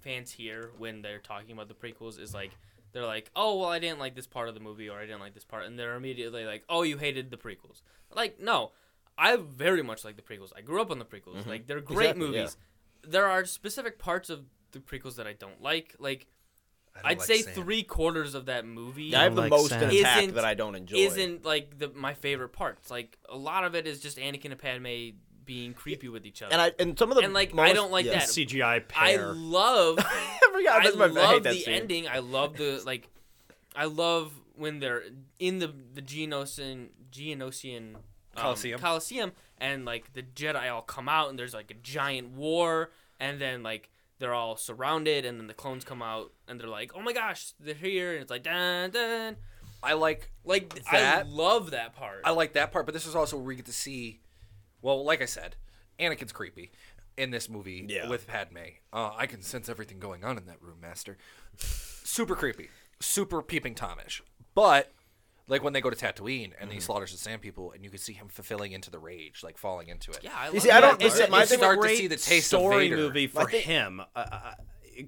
fans hear when they're talking about the prequels is like, they're like, oh, well, I didn't like this part of the movie, or I didn't like this part. And they're immediately like, oh, you hated the prequels. Like, no, I very much like the prequels. I grew up on the prequels. Like, they're great movies. Yeah. There are specific parts of the prequels that I don't like. Like, I'd say 3/4 of that movie. Yeah, I have the most in Attack that I don't enjoy. Isn't like my favorite parts. Like, a lot of it is just Anakin and Padme being creepy with each other. And some of the I don't like that CGI pair. I love I hate the ending. I love the I love when they're in the Geonosian Coliseum and like the Jedi all come out and there's like a giant war and then like they're all surrounded and then the clones come out and they're like, oh my gosh, they're here, and it's like dun dun. I like that. I love that part. I like that part, but this is also where we get to see, well, like I said, Anakin's creepy in this movie with Padme. I can sense everything going on in that room, Master. Super creepy. Super peeping Tom-ish. But, like, when they go to Tatooine and he slaughters the sand people and you can see him fulfilling into the rage, like, falling into it. Yeah, I love that. I think it's a great story movie for him.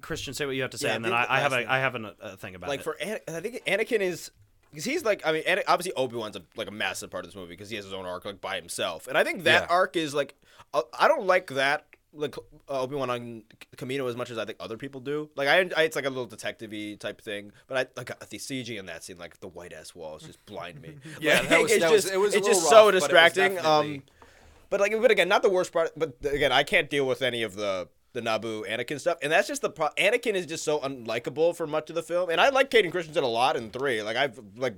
Christian, say what you have to say, and then I have a thing about it. I think Anakin is... Because he's like, I mean, obviously Obi-Wan's a massive part of this movie because he has his own arc by himself. And I think that arc is like, I don't like that, like Obi-Wan on Kamino as much as I think other people do. Like, it's like a little detective-y type thing. But the CG in that scene, like the white-ass walls just blind me. It was just so distracting. But again, not the worst part. But again, I can't deal with any of the Naboo Anakin stuff, and that's just Anakin is just so unlikable for much of the film, and I like Hayden Christensen a lot in 3. Like, I've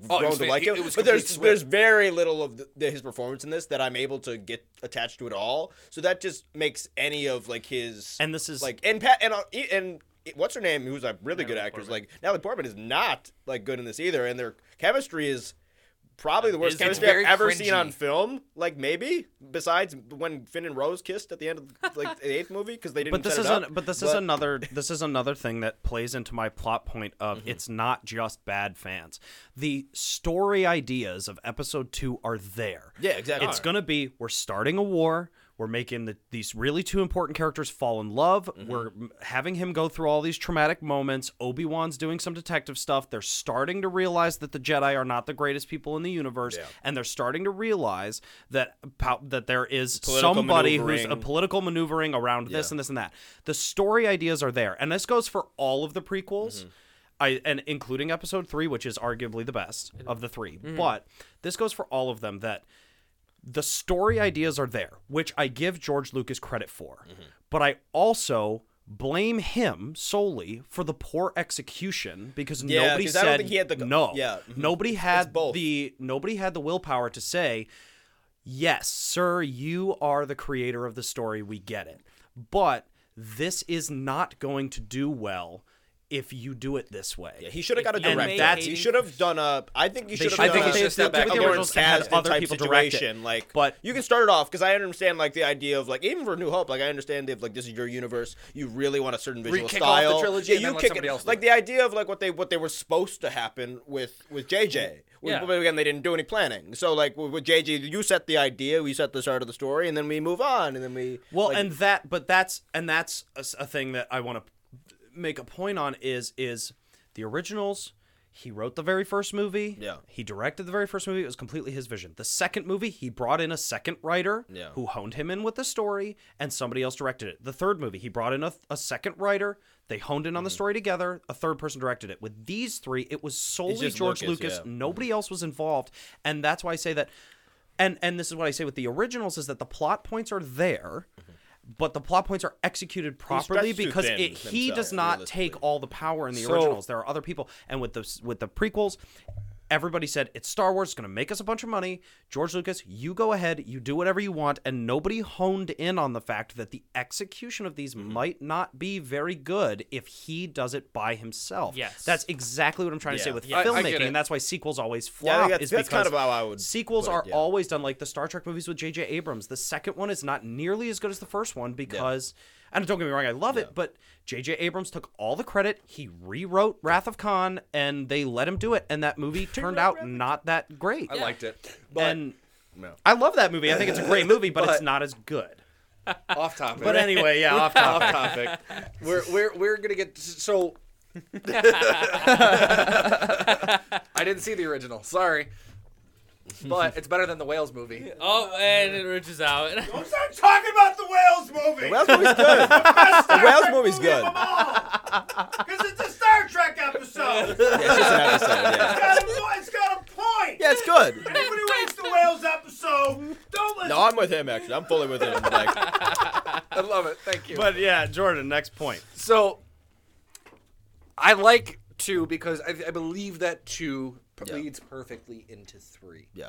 grown to like him, but there's very little of his performance in this that I'm able to get attached to at all. So that just makes any of like his and this is like and what's her name, who's a really good actress, like Natalie Portman is not like good in this either, and their chemistry is probably the worst chemistry I've ever seen on film. Like, maybe besides when Finn and Rose kissed at the end of like the 8th movie because they didn't. But this is another thing that plays into my plot point of it's not just bad fans. The story ideas of Episode 2 are there. Yeah, exactly. It's gonna be, we're starting a war. We're making these really two important characters fall in love. We're having him go through all these traumatic moments. Obi-Wan's doing some detective stuff. They're starting to realize that the Jedi are not the greatest people in the universe. Yeah. And they're starting to realize that there is somebody who's a political maneuvering around this and this and that. The story ideas are there. And this goes for all of the prequels. And including Episode 3, which is arguably the best of the 3. But this goes for all of them, that the story ideas are there, which I give George Lucas credit for, but I also blame him solely for the poor execution because nobody said I don't think he had the no. Yeah, nobody had the willpower to say, yes, sir, you are the creator of the story. We get it, but this is not going to do well if you do it this way. Yeah, he should have got a director. He should have done a... I think you should have done a Lawrence Kasdan type situation. Like, but you can start it off, because I understand like the idea of like, even for New Hope, like I understand if like this is your universe, you really want a certain visual style. Off the trilogy and then let somebody else do it. Like the idea of like what they were supposed to happen with JJ. Yeah. But again, they didn't do any planning. So, like, with JJ, you set the idea, we set the start of the story, and then we move on, and then we... Well, like, and that's a thing that I want to make a point on is the originals. He wrote the very first movie. Yeah. He directed the very first movie. It was completely his vision. The second movie, he brought in a second writer who honed him in with the story, and somebody else directed it. The third movie, he brought in a second writer. They honed in on the story together. A third person directed it. With these three, it was solely George Lucas. Yeah. Nobody else was involved. And that's why I say that. And this is what I say with the originals, is that the plot points are there. but the plot points are executed properly because he does not take all the power in the originals. There are other people. And with the prequels, everybody said, it's Star Wars, it's going to make us a bunch of money. George Lucas, you go ahead, you do whatever you want. And nobody honed in on the fact that the execution of these might not be very good if he does it by himself. Yes. That's exactly what I'm trying to say with filmmaking. And that's why sequels always flop. Yeah, that's because kind of how I would sequels are always done like the Star Trek movies with J.J. Abrams. The second one is not nearly as good as the first one because... Yeah. And don't get me wrong, I love it, but J.J. Abrams took all the credit. He rewrote Wrath of Khan, and they let him do it, and that movie turned out not that great. I liked it. I love that movie. I think it's a great movie, but it's not as good. Off topic. But anyway, off topic. We're going to get... So... I didn't see the original. Sorry. But it's better than the Whales movie. Oh, and it reaches out. Don't start talking about the Whales movie. The Whales movie's good. The Whales movie's good. Because it's a Star Trek episode. Yeah, it's just an episode. Yeah. It's got a point. Yeah, it's good. If anybody rates the Whales episode, don't listen. No, I'm with him actually. I'm fully with him. I love it. Thank you. But yeah, Jordan. Next point. So I like 2 because I believe that 2. Leads perfectly into 3. Yeah,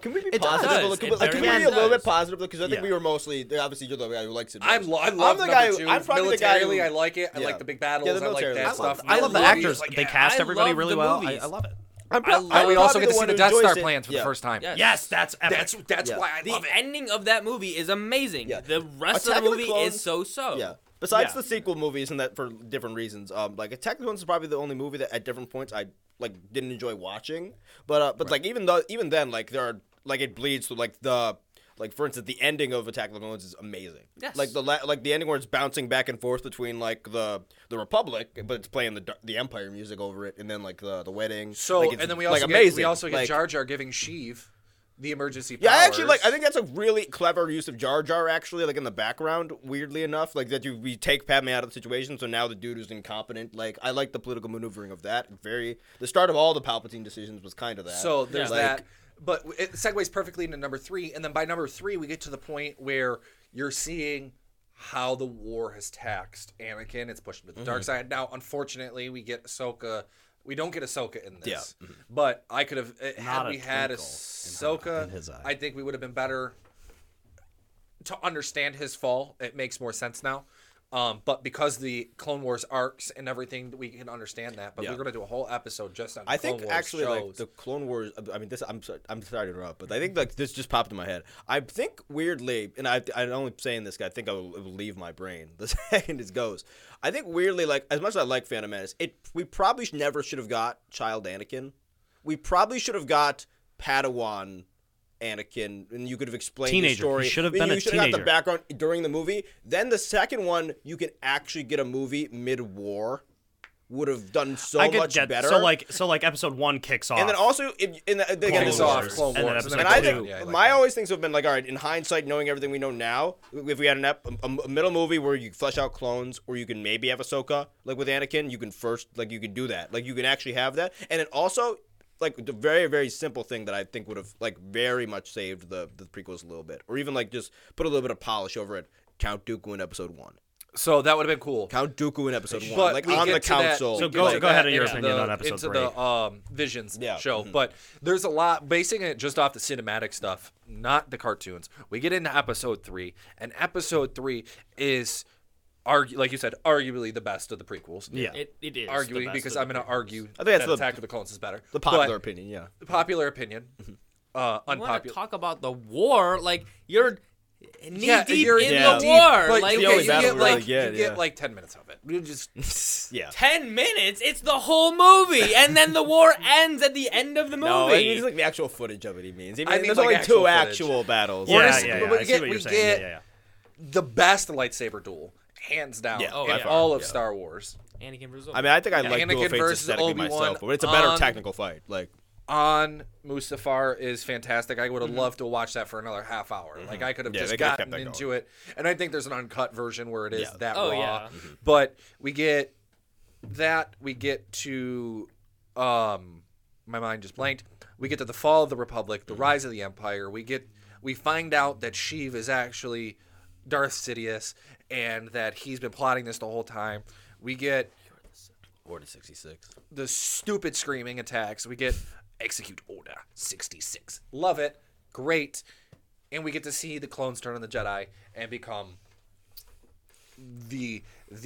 can we be positive? Can we be a little bit positive? Because I think we were mostly obviously you're the guy who likes it. I love the guy. I'm probably the guy who I like it. I like the big battles. I like that stuff. I love the actors. They cast everybody really well. I love it. We also get to see the Death Star plans for the first time. Yes, that's epic. That's why I love it. The ending of that movie is amazing. The rest of the movie is so. Yeah. Besides the sequel movies, and that for different reasons. Like Attack of the Clones is probably the only movie that at different points I didn't enjoy watching. But like even then there are it bleeds through for instance the ending of Attack of the Clones is amazing. Yes. The ending where it's bouncing back and forth between the Republic, but it's playing the Empire music over it, and then the wedding. So and then we also get Jar Jar giving Sheev the emergency powers. Yeah, I think that's a really clever use of Jar Jar, actually, in the background, weirdly enough, that we take Padme out of the situation, so now the dude is incompetent. I like the political maneuvering of that. The start of all the Palpatine decisions was kind of that. So there's that. But it segues perfectly into number 3, and then by number 3, we get to the point where you're seeing how the war has taxed Anakin. It's pushed him to the dark side. Now, unfortunately, we get Ahsoka... We don't get Ahsoka in this, but I could have had Ahsoka. I think we would have been better to understand his fall. It makes more sense now, but because the Clone Wars arcs and everything, we can understand that. But we're gonna do a whole episode just on. The Clone Wars. I mean, this. I'm sorry to interrupt, but I think this just popped in my head. I think weirdly, and I'm only saying this. I think it will leave my brain the second it goes. I think weirdly, as much as I like Phantom Menace, we probably never should have got Child Anakin. We probably should have got Padawan Anakin, and you could have explained the story. He should have been a teenager. You should have got the background during the movie. Then the second one, you can actually get a movie mid-war. Would have done so much better. So episode 1 kicks off, and then also Clone Wars. And I think my always things have been all right. In hindsight, knowing everything we know now, if we had a middle movie where you flesh out clones, or you can maybe have Ahsoka, with Anakin, you can first you can do that, you can actually have that, and then also the very very simple thing that I think would have very much saved the prequels a little bit, or even just put a little bit of polish over it. Count Dooku in episode 1. So that would have been cool. Count Dooku in episode 1, on the council. That, so go ahead in your opinion on episode 3. Into the Visions show. Mm-hmm. But there's a lot, basing it just off the cinematic stuff, not the cartoons. We get into episode 3, and episode 3 is, like you said, arguably the best of the prequels. Yeah, it is. Arguably, because I'm going to argue that Attack of the Clones is better. The popular opinion, yeah. The popular opinion. Unpopular. You want to talk about the war, you're... knee deep in the war. You get 10 minutes of it. You just 10 minutes. It's the whole movie, and then the war ends at the end of the movie. No, it's the actual footage of it. He means. There's only two footage. Actual battles. We get the best lightsaber duel, hands down, in all of Star Wars. Anakin versus. I mean, I think I like Anakin versus Obi-Wan myself, but it's a better technical fight. On Mustafar is fantastic. I would have loved to watch that for another half hour. Mm-hmm. I could have just gotten into it. And I think there's an uncut version where it is raw. Yeah. Mm-hmm. But we get that. We get to my mind just blanked. We get to the fall of the Republic, the rise of the Empire. We find out that Sheev is actually Darth Sidious and that he's been plotting this the whole time. We get Order 66. The stupid screaming attacks. We get execute Order 66. Love it. Great. And we get to see the clones turn on the Jedi and become the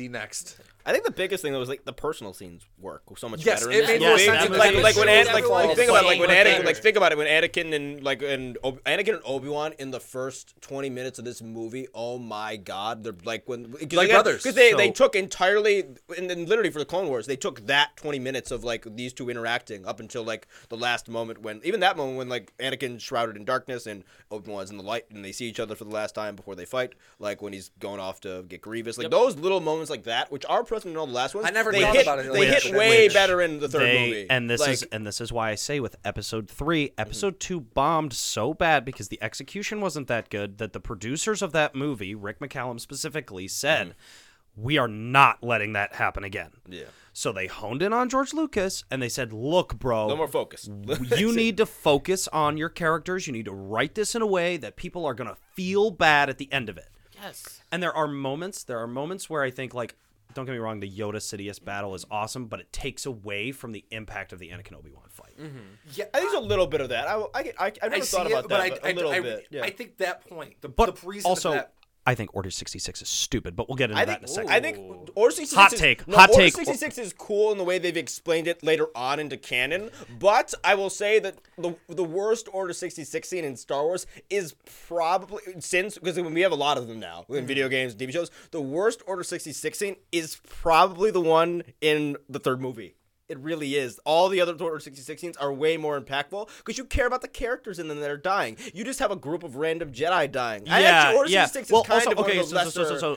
next. I think the biggest thing that was like the personal scenes work so much better. Yes, it made more sense. Think about it when Anakin and Obi-Wan in the first 20 minutes of this movie. Oh my God, they're like brothers because they took entirely and then literally for the Clone Wars they took that 20 minutes of like these two interacting up until like the last moment when even that moment when like Anakin's shrouded in darkness and Obi-Wan's in the light and they see each other for the last time before they fight like when he's going off to get Grievous like those little moments like that which are present in all the last ones. I never thought about it. They hit way better in the third movie. And this is why I say with episode 3, episode 2 bombed so bad because the execution wasn't that good that the producers of that movie, Rick McCallum specifically, said, we are not letting that happen again. Yeah. So they honed in on George Lucas and they said, look, bro. No more focus. You need to focus on your characters. You need to write this in a way that people are going to feel bad at the end of it. Yes. And there are moments where I think like, don't get me wrong, the Yoda Sidious battle is awesome, but it takes away from the impact of the Anakin Obi-Wan fight. Mm-hmm. Yeah, I think there's a little bit of that. I never thought about that, but a little bit. Yeah. I think that point, the reason I think Order 66 is stupid, but we'll get into that in a second. I think Order 66 Order 66 is cool in the way they've explained it later on into canon, but I will say that the worst Order 66 scene in Star Wars is probably, because we have a lot of them now in video games and TV shows, the worst Order 66 scene is probably the one in the third movie. It really is. All the other Order 66 scenes are way more impactful because you care about the characters in them that are dying. You just have a group of random Jedi dying. Yeah, Order 66 is kind of one of those lesser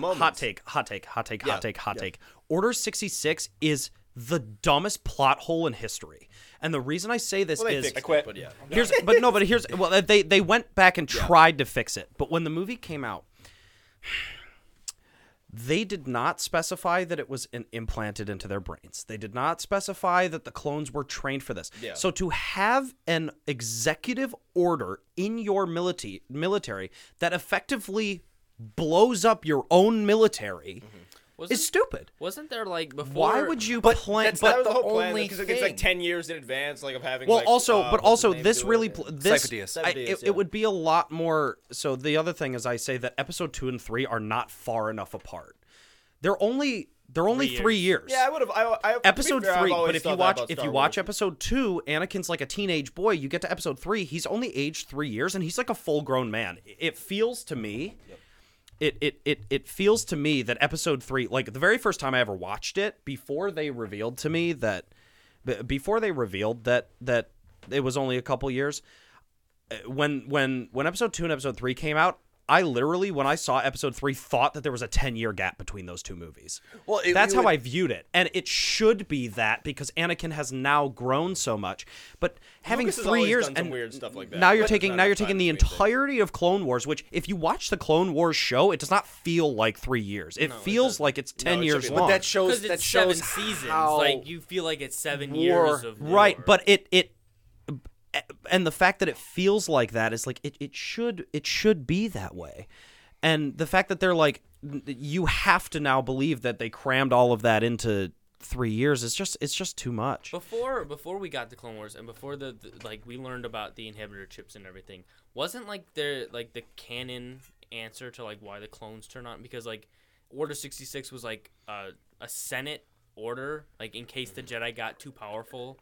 moments. Hot take. Order 66 is the dumbest plot hole in history. And the reason I say this is... They went back and tried to fix it. But when the movie came out... They did not specify that it was implanted into their brains. They did not specify that the clones were trained for this. Yeah. So to have an executive order in your military that effectively blows up your own military... Mm-hmm. It's stupid. Wasn't there like before? Why would you plan? That was the whole plan. Because it's like 10 years in advance, like of having. Well, like, also this really it would be a lot more. So the other thing is, I say that episode 2 and 3 are not far enough apart. They're only 3 years. Yeah, I would have. Episode 3, but if you watch episode 2, Anakin's like a teenage boy. You get to episode 3, he's only aged 3 years, and he's like a full grown man. It feels to me. Yep. It feels to me that episode 3, like the very first time I ever watched it, before they revealed that it was only a couple years, when episode 2 and episode 3 came out, I literally when I saw episode 3 thought that there was a 10-year gap between those two movies. Well, that's how I viewed it, and it should be that because Anakin has now grown so much, but having Lucas 3 years done some and weird stuff like that. Now you're taking the entirety of Clone Wars, which if you watch the Clone Wars show, it does not feel like 3 years. It feels like it's ten years long. But that shows seasons. Like you feel like it's 7 years of war. Right, but and the fact that it feels like that is like it should be that way. And the fact that they're like you have to now believe that they crammed all of that into 3 years, it's just too much. Before we got to Clone Wars and before the we learned about the inhibitor chips and everything, wasn't like there like the canon answer to like why the clones turn on because like Order 66 was like a Senate order like in case the Jedi got too powerful.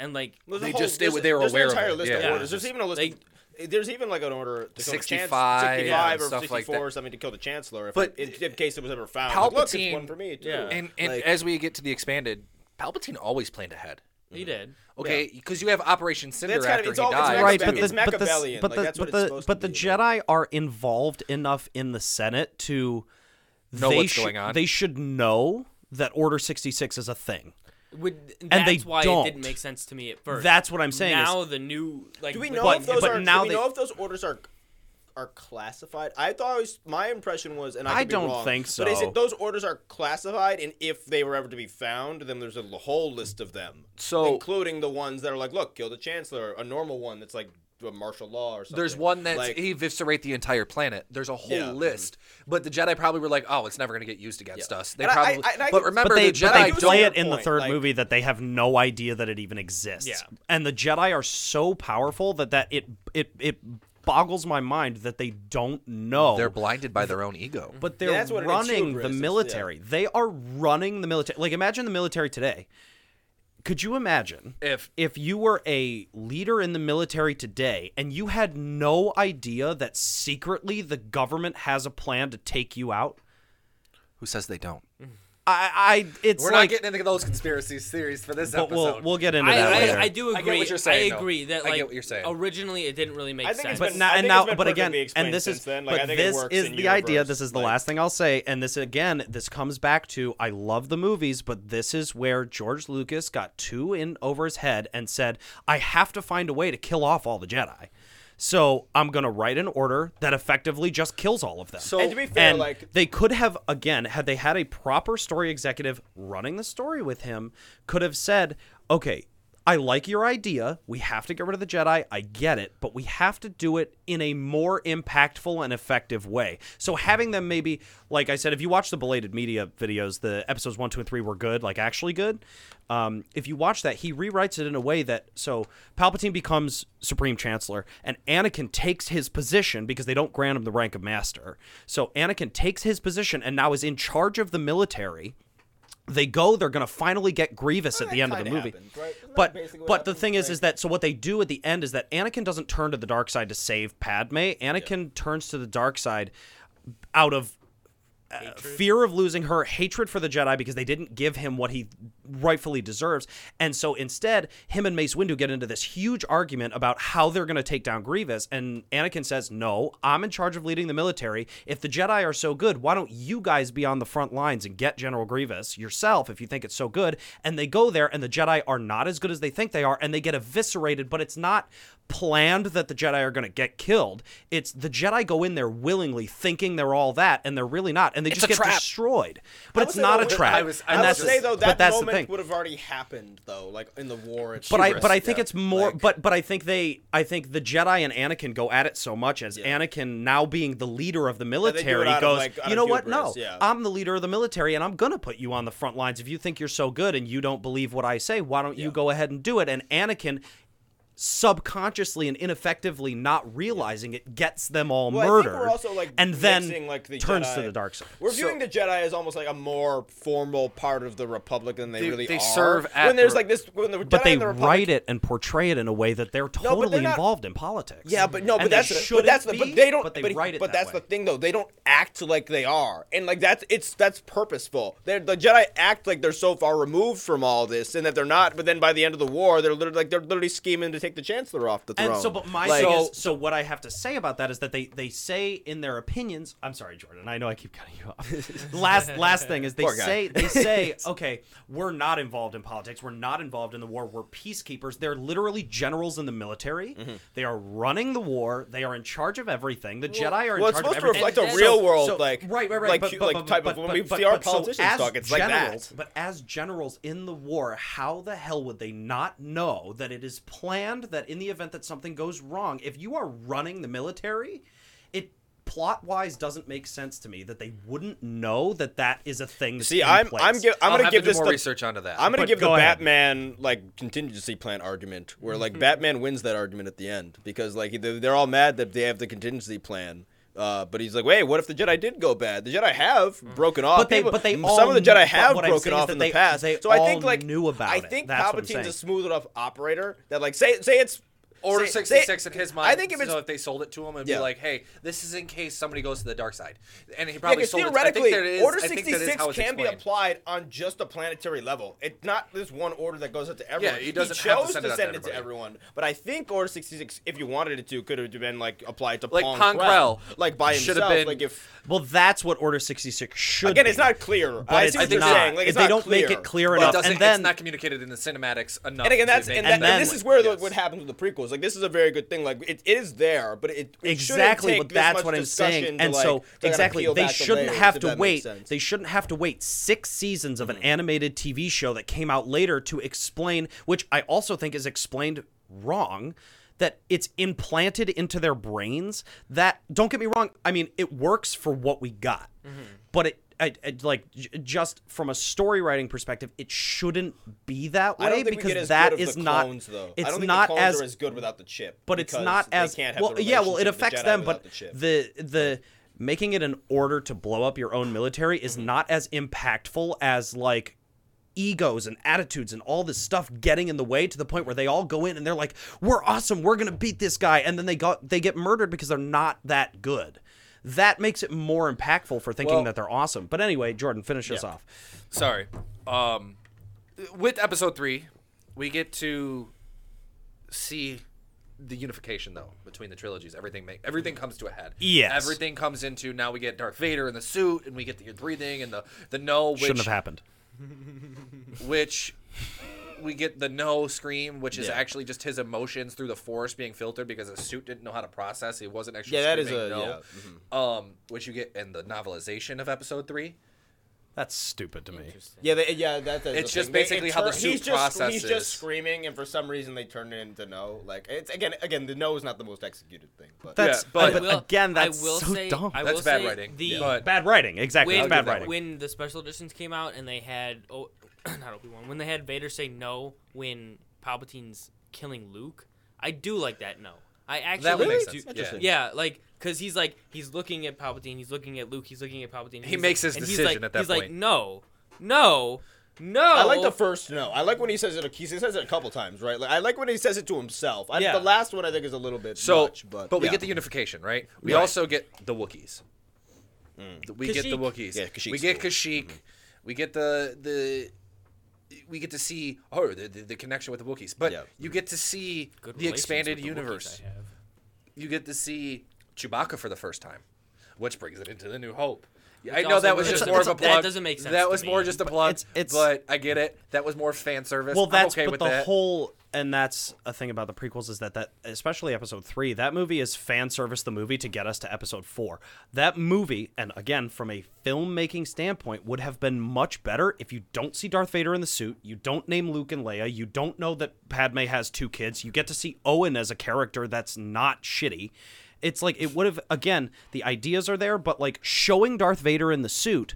And like they were aware of it. There's even a list. There's even like an order to 65 or 64 or something to kill the Chancellor. In case it was ever found, Palpatine. Look, it's one for me too. Yeah. And like, as we get to the expanded, Palpatine always planned ahead. He did. Okay, because you have Operation Cinder after he died. Right, but the Jedi are involved enough in the Senate to know what's going on. They should know that Order 66 is a thing. That's why it didn't make sense to me at first. That's what I'm saying. Do we know if those orders are classified? My impression was, and I could be wrong, don't think so. But is it those orders are classified, and if they were ever to be found, then there's a whole list of them, including the ones that are like, look, kill the Chancellor, a normal one that's like a martial law or something. There's one that he eviscerate the entire planet. There's a whole list. But the Jedi probably were like, oh, it's never going to get used against us. They probably. But remember, the Jedi play it in the third movie that they have no idea that it even exists. Yeah. And the Jedi are so powerful that it boggles my mind that they don't know. They're blinded by their own ego. But they're running the military. Yeah. They are running the military. Like, imagine the military today. Could you imagine if you were a leader in the military today and you had no idea that secretly the government has a plan to take you out? Who says they don't? We're not getting into those conspiracy theories for this episode. We'll get into that later. I do agree. I get what you're saying, that I get what you're saying. Originally it didn't really make sense. But this is the idea. This is the last thing I'll say. And this comes back to, I love the movies, but this is where George Lucas got too in over his head and said, I have to find a way to kill off all the Jedi. So I'm going to write an order that effectively just kills all of them. So, and to be fair, they could have, again, had they had a proper story executive running the story with him, could have said, okay, I like your idea. We have to get rid of the Jedi. I get it. But we have to do it in a more impactful and effective way. So having them maybe, like I said, if you watch the Belated Media videos, the episodes 1, 2, and 3 were good, like actually good. If you watch that, he rewrites it in a way that, so Palpatine becomes Supreme Chancellor and Anakin takes his position because they don't grant him the rank of master. So Anakin takes his position and now is in charge of the military. They go, they're going to finally get Grievous at the end of the movie. Happens, right? But the thing is that, so what they do at the end is that Anakin doesn't turn to the dark side to save Padme. Anakin turns to the dark side out of fear of losing her, hatred for the Jedi because they didn't give him what he rightfully deserves. And so instead, him and Mace Windu get into this huge argument about how they're going to take down Grievous. And Anakin says, no, I'm in charge of leading the military. If the Jedi are so good, why don't you guys be on the front lines and get General Grievous yourself if you think it's so good? And they go there and the Jedi are not as good as they think they are and they get eviscerated, but it's not planned that the Jedi are going to get killed. It's the Jedi go in there willingly thinking they're all that and they're really not. And they just get destroyed. But it's not a trap. I would say, though, that moment would have already happened, though, like in the war. I think the Jedi and Anakin go at it so much as Anakin now being the leader of the military goes, you know what? No, I'm the leader of the military and I'm going to put you on the front lines. If you think you're so good and you don't believe what I say, why don't you go ahead and do it? And Anakin, subconsciously and ineffectively not realizing it, gets them all murdered. I think we're also, and mixing, then the turns Jedi to the dark side. We're viewing the Jedi as almost like a more formal part of the Republic than they really are. They serve at... But they write it and portray it in a way that they're totally involved in politics. Yeah, but that's the thing, though. They don't act like they are. And that's purposeful. The Jedi act like they're so far removed from all this and that they're not, but then by the end of the war, they're literally scheming to take the Chancellor off the throne. And so, but what I have to say about that is that they say in their opinions. I'm sorry, Jordan. I know I keep cutting you off. Last thing is they say, okay, we're not involved in politics. We're not involved in the war. We're peacekeepers. They're literally generals in the military. Mm-hmm. They are running the war. They are in charge of everything. The Jedi are in charge of everything. Well, it's supposed to reflect the real world, when we see our politicians talk, it's like that. But as generals in the war, how the hell would they not know that it is planned, that in the event that something goes wrong, if you are running the military, it plot-wise doesn't make sense to me that they wouldn't know that is a thing. See, I'm going to give the Batman contingency plan argument, where Batman wins that argument at the end because they're all mad that they have the contingency plan. But he's like, wait, what if the Jedi did go bad? The Jedi have broken off. Some of the Jedi have broken off in the past. I think they all knew about it. Palpatine's a smooth enough operator that say it's Order 66 in his mind. I think if they sold it to him, it'd be like, hey, this is in case somebody goes to the dark side. And he probably sold it. Theoretically, Order 66 can be applied on just a planetary level. It's not this one order that goes out to everyone. Yeah, he chose to send it to everyone. But I think Order 66, if you wanted it to, could have been applied to Pong Krell. By himself. That's what Order 66 should be. Again, it's not clear. I see what you're saying. They don't make it clear enough. It's not communicated in the cinematics enough. And again, this is where what happens with the prequels. This is a very good thing. It is there, but it exactly. Take but that's what I'm saying. And so exactly, they shouldn't have to wait. They shouldn't have to wait 6 seasons of an animated TV show that came out later to explain, which I also think is explained wrong. that it's implanted into their brains that, don't get me wrong, I mean, it works for what we got. Mm-hmm. But it, like, just from a story writing perspective, it shouldn't be that way. I don't think because we get as that good of is the clones, not. Though. It's I don't think not the clones as are as good without the chip. But it's not as can't have well. The yeah, well, it affects them. But the making it an order to blow up your own military is not as impactful as like egos and attitudes and all this stuff getting in the way, to the point where they all go in and they're like, "We're awesome. We're gonna beat this guy," and then they get murdered because they're not that good. That makes it more impactful for thinking that they're awesome. But anyway, Jordan, finish us off. Sorry. With episode 3, we get to see the unification, though, between the trilogies. Everything comes to a head. Yes. Everything comes into, now we get Darth Vader in the suit, and we get the breathing and the no. Which shouldn't have happened. Which... we get the no scream, which is actually just his emotions through the force being filtered because his suit didn't know how to process. He wasn't actually screaming no. Which you get in the novelization of episode 3. That's stupid to me. It's just basically how the suit processes. He's just screaming, and for some reason they turned it into no. Like, it's again, the no is not the most executed thing. But that's that's so dumb. That's bad writing. Bad writing, exactly. That's bad writing. When the special editions came out and they had not Obi-Wan, when they had Vader say no when Palpatine's killing Luke, I do like that no. I actually like, because he's like, he's looking at Palpatine, he's looking at Luke, he's looking at Palpatine. He makes his decision at that point. He's like, no. I like the first no. I like when he says it. He says it a couple times, right? Like, I like when he says it to himself. The last one I think is a little bit much, but we get the unification, right? We also get the Wookiees. We get the Wookiees. Yeah, we get Kashyyyk. Mm-hmm. We get the we get to see the connection with the Wookiees, but you get to see the expanded universe. You get to see Chewbacca for the first time, which brings it into the New Hope. I know that was just more of a plug. That doesn't make sense. That was more just a plug, but I get it. That was more fan service. Well, that's I'm okay with that. And that's a thing about the prequels, is that especially episode 3, that movie is fan service the movie to get us to episode 4. That movie, and again, from a filmmaking standpoint, would have been much better if you don't see Darth Vader in the suit, you don't name Luke and Leia, you don't know that Padme has 2 kids, you get to see Owen as a character that's not shitty. It's like, it would have, again, the ideas are there, but like showing Darth Vader in the suit...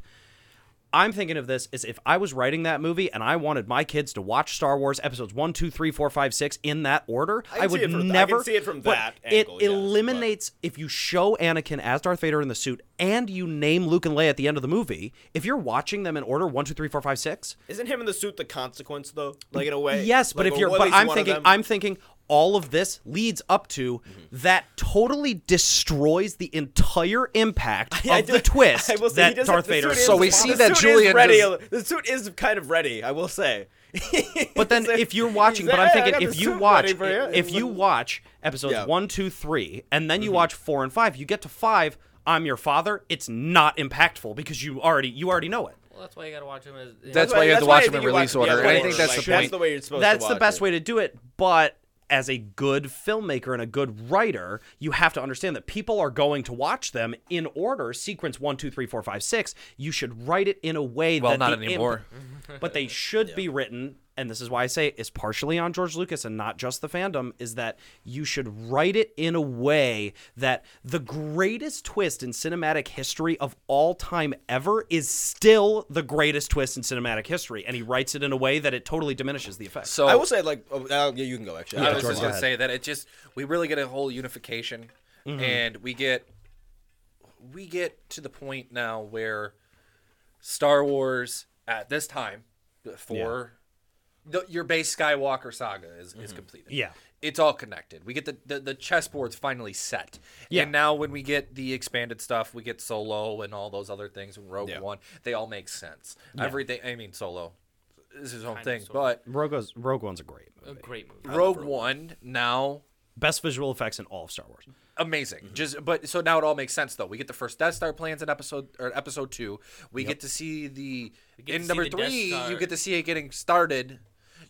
I'm thinking of this as if I was writing that movie and I wanted my kids to watch Star Wars episodes 1, 2, 3, 4, 5, 6 in that order. I would never. I can see it from that angle. It eliminates, if you show Anakin as Darth Vader in the suit and you name Luke and Leia at the end of the movie, if you're watching them in order 1, 2, 3, 4, 5, 6. Isn't him in the suit the consequence, though? Like, in a way? Yes, but like, if you're. But I'm thinking. All of this leads up to that totally destroys the entire impact of the twist that Darth Vader is. So we see that Julian is... The suit is kind of ready, I will say. But then if you're watching... But I'm thinking if you watch episodes 1, 2, 3, and then you watch 4 and 5, you get to 5, I'm your father, it's not impactful because you already know it. Well, that's why you got to watch them as... That's why you have to watch them in release order. I think that's the point. That's the way you're supposed to watch it. That's the best way to do it, but... As a good filmmaker and a good writer, you have to understand that people are going to watch them in order, sequence 1, 2, 3, 4, 5, 6. You should write it in a way that not anymore. But they should be written, and this is why I say it's partially on George Lucas and not just the fandom, is that you should write it in a way that the greatest twist in cinematic history of all time ever is still the greatest twist in cinematic history, and he writes it in a way that it totally diminishes the effect. So I will say, like, you can go, actually. Yeah, I was just going to say that it just, we really get a whole unification, and we get to the point now where Star Wars at this time, for... Your base Skywalker saga is completed. Yeah. It's all connected. We get the chessboards finally set. Yeah. And now when we get the expanded stuff, we get Solo and all those other things, Rogue One, they all make sense. Yeah. Everything, I mean, Solo is his own thing, but... Rogue One's a great movie. Rogue One now... Best visual effects in all of Star Wars. Amazing. So now it all makes sense, though. We get the first Death Star plans in episode 2. We get to see the... In number 3, you get to see it getting started...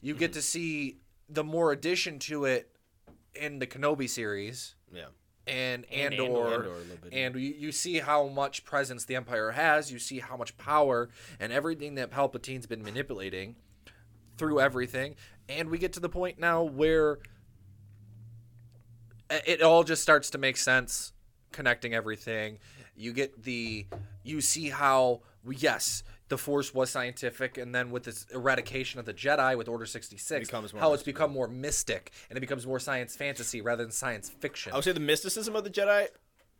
You get to see the more addition to it in the Kenobi series. Yeah. And Andor a little bit. And you see how much presence the Empire has. You see how much power and everything that Palpatine's been manipulating through everything. And we get to the point now where it all just starts to make sense, connecting everything. You get the, you see how, yes, the Force was scientific, and then with this eradication of the Jedi with Order 66, how it's become more mystic, and it becomes more science fantasy rather than science fiction. I would say the mysticism of the Jedi,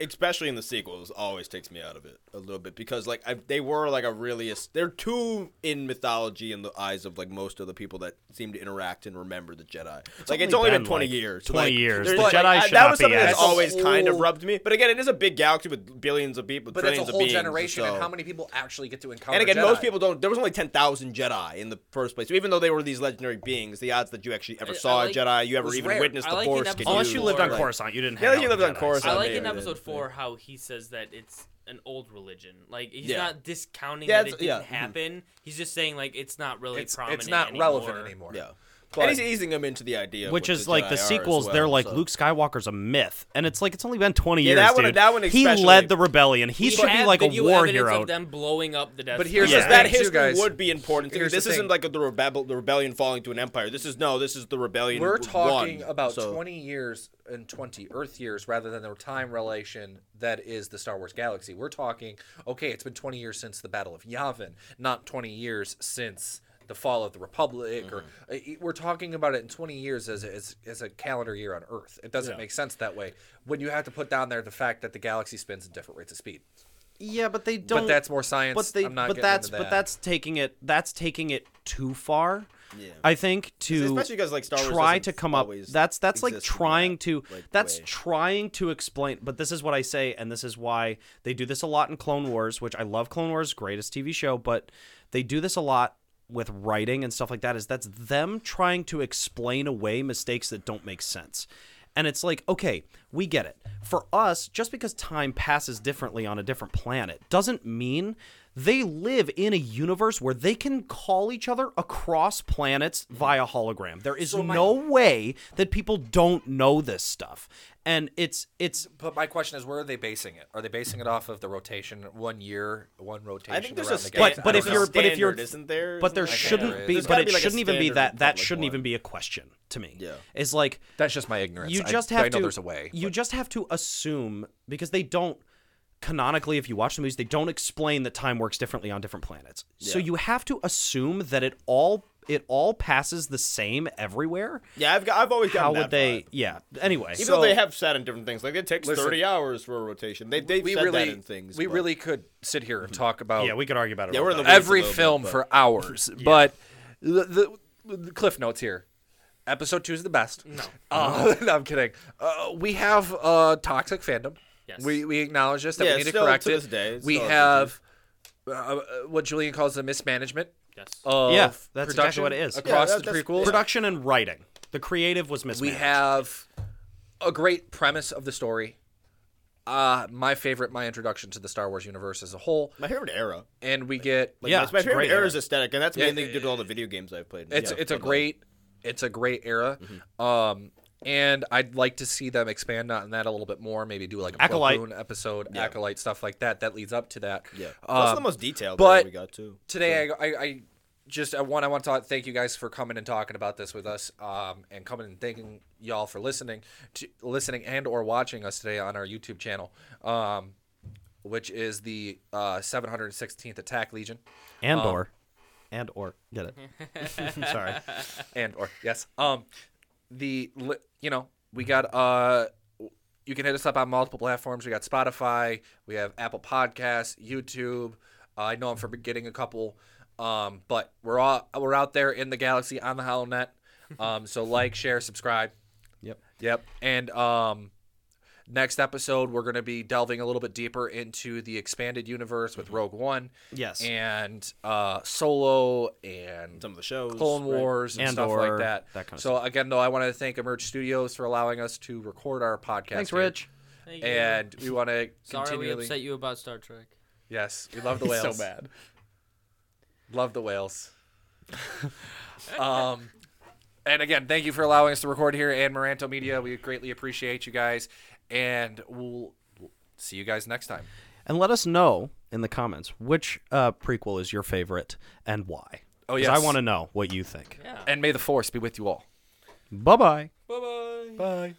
especially in the sequels, always takes me out of it a little bit, because like they were like a really, they're too in mythology in the eyes of like most of the people that seem to interact and remember the Jedi. It's like it's only been 20 years. 20 years. The Jedi should not be. That was something that's always kind of rubbed me. But again, it is a big galaxy with billions of people, but it's a whole generation, and how many people actually get to encounter Jedi? And again, most people don't. There was only 10,000 Jedi in the first place. So even though they were these legendary beings, the odds that you actually ever saw a Jedi, you ever even witnessed the Force, unless you lived on Coruscant, you didn't have. Yeah, you lived on Coruscant. I like in episode 4 how he says that it's an old religion. Like, he's not discounting that it didn't happen. He's just saying, like, it's not really prominent. It's not relevant anymore. Yeah. But, and he's easing them into the idea. Which is, like, the sequels, they're like, Luke Skywalker's a myth. And it's like, it's only been 20 years, dude. That one especially. He led the rebellion. He should be, like, a war hero. Of them blowing up the Death Star. But here's that history would be important. This isn't, like, the rebellion falling to an empire. This is the rebellion. We're talking about 20 years and 20 Earth years rather than the time relation that is the Star Wars galaxy. We're talking, okay, it's been 20 years since the Battle of Yavin, not 20 years since the fall of the Republic, or we're talking about it in 20 years as a calendar year on Earth. It doesn't make sense that way when you have to put down there the fact that the galaxy spins at different rates of speed. Yeah, but they don't. But that's more science. That's taking it too far. Yeah. I think especially because like Star Wars try to come up. That's like trying to trying to explain. But this is what I say, and this is why they do this a lot in Clone Wars, which I love. Clone Wars, greatest TV show, but they do this a lot with writing and stuff like that, is that's them trying to explain away mistakes that don't make sense. And it's like, okay, we get it. For us, just because time passes differently on a different planet doesn't mean they live in a universe where they can call each other across planets via hologram. There is no way that people don't know this stuff. And it's. But my question is, where are they basing it? Are they basing it off of the rotation, 1 year, one rotation? I think there's That shouldn't even be a question to me. Yeah, it's like that's just my ignorance. You just have to. I know there's a way. You just have to assume, because they don't. Canonically, if you watch the movies, they don't explain that time works differently on different planets. Yeah. So you have to assume that it all passes the same everywhere. Yeah, I've always gotten that vibe. Yeah. Anyway, even though they have said in different things, like it takes 30 hours for a rotation. They've said that in things. We really could sit here and talk about. Yeah, we could argue about it. Yeah, we're every film for hours. Yeah. But the cliff notes here. Episode 2 is the best. No, no, I'm kidding. We have toxic fandom. Yes. We acknowledge this, that we need to correct it. We have what Julian calls the mismanagement. Yes. That's exactly what it is. Across the prequels. Production and writing. The creative was mismanaged. We have a great premise of the story. My introduction to the Star Wars universe as a whole. My favorite era. And we get... it's my favorite era's aesthetic, and that's mainly due to all the video games I've played. It's a great era. Mm-hmm. And I'd like to see them expand on that a little bit more. Maybe do like a Acolyte episode, Acolyte, stuff like that. That leads up to that. Yeah, that's the most detailed that we got too. Today, yeah. I want to thank you guys for coming and talking about this with us, and coming and thanking y'all for listening and or watching us today on our YouTube channel, which is the 716th Attack Legion, and or get it. Sorry, and or yes. We got you can hit us up on multiple platforms. We got Spotify, we have Apple Podcasts, YouTube. I know I'm forgetting a couple, but we're out there in the galaxy on the HoloNet. So like, share, subscribe. Yep. And next episode we're going to be delving a little bit deeper into the expanded universe with Rogue One. Yes. And Solo and some of the shows, Clone Wars and stuff like that. That kind of stuff. Again, though, I want to thank Emerge Studios for allowing us to record our podcast. Thanks, Rich. Thank you. And we want to we upset you about Star Trek. Yes, we love the whales. So bad. Love the whales. And again, thank you for allowing us to record here and Maranto Media. We greatly appreciate you guys. And we'll see you guys next time. And let us know in the comments which prequel is your favorite and why. Oh, yes. Because I want to know what you think. Yeah. And may the Force be with you all. Bye-bye. Bye-bye. Bye.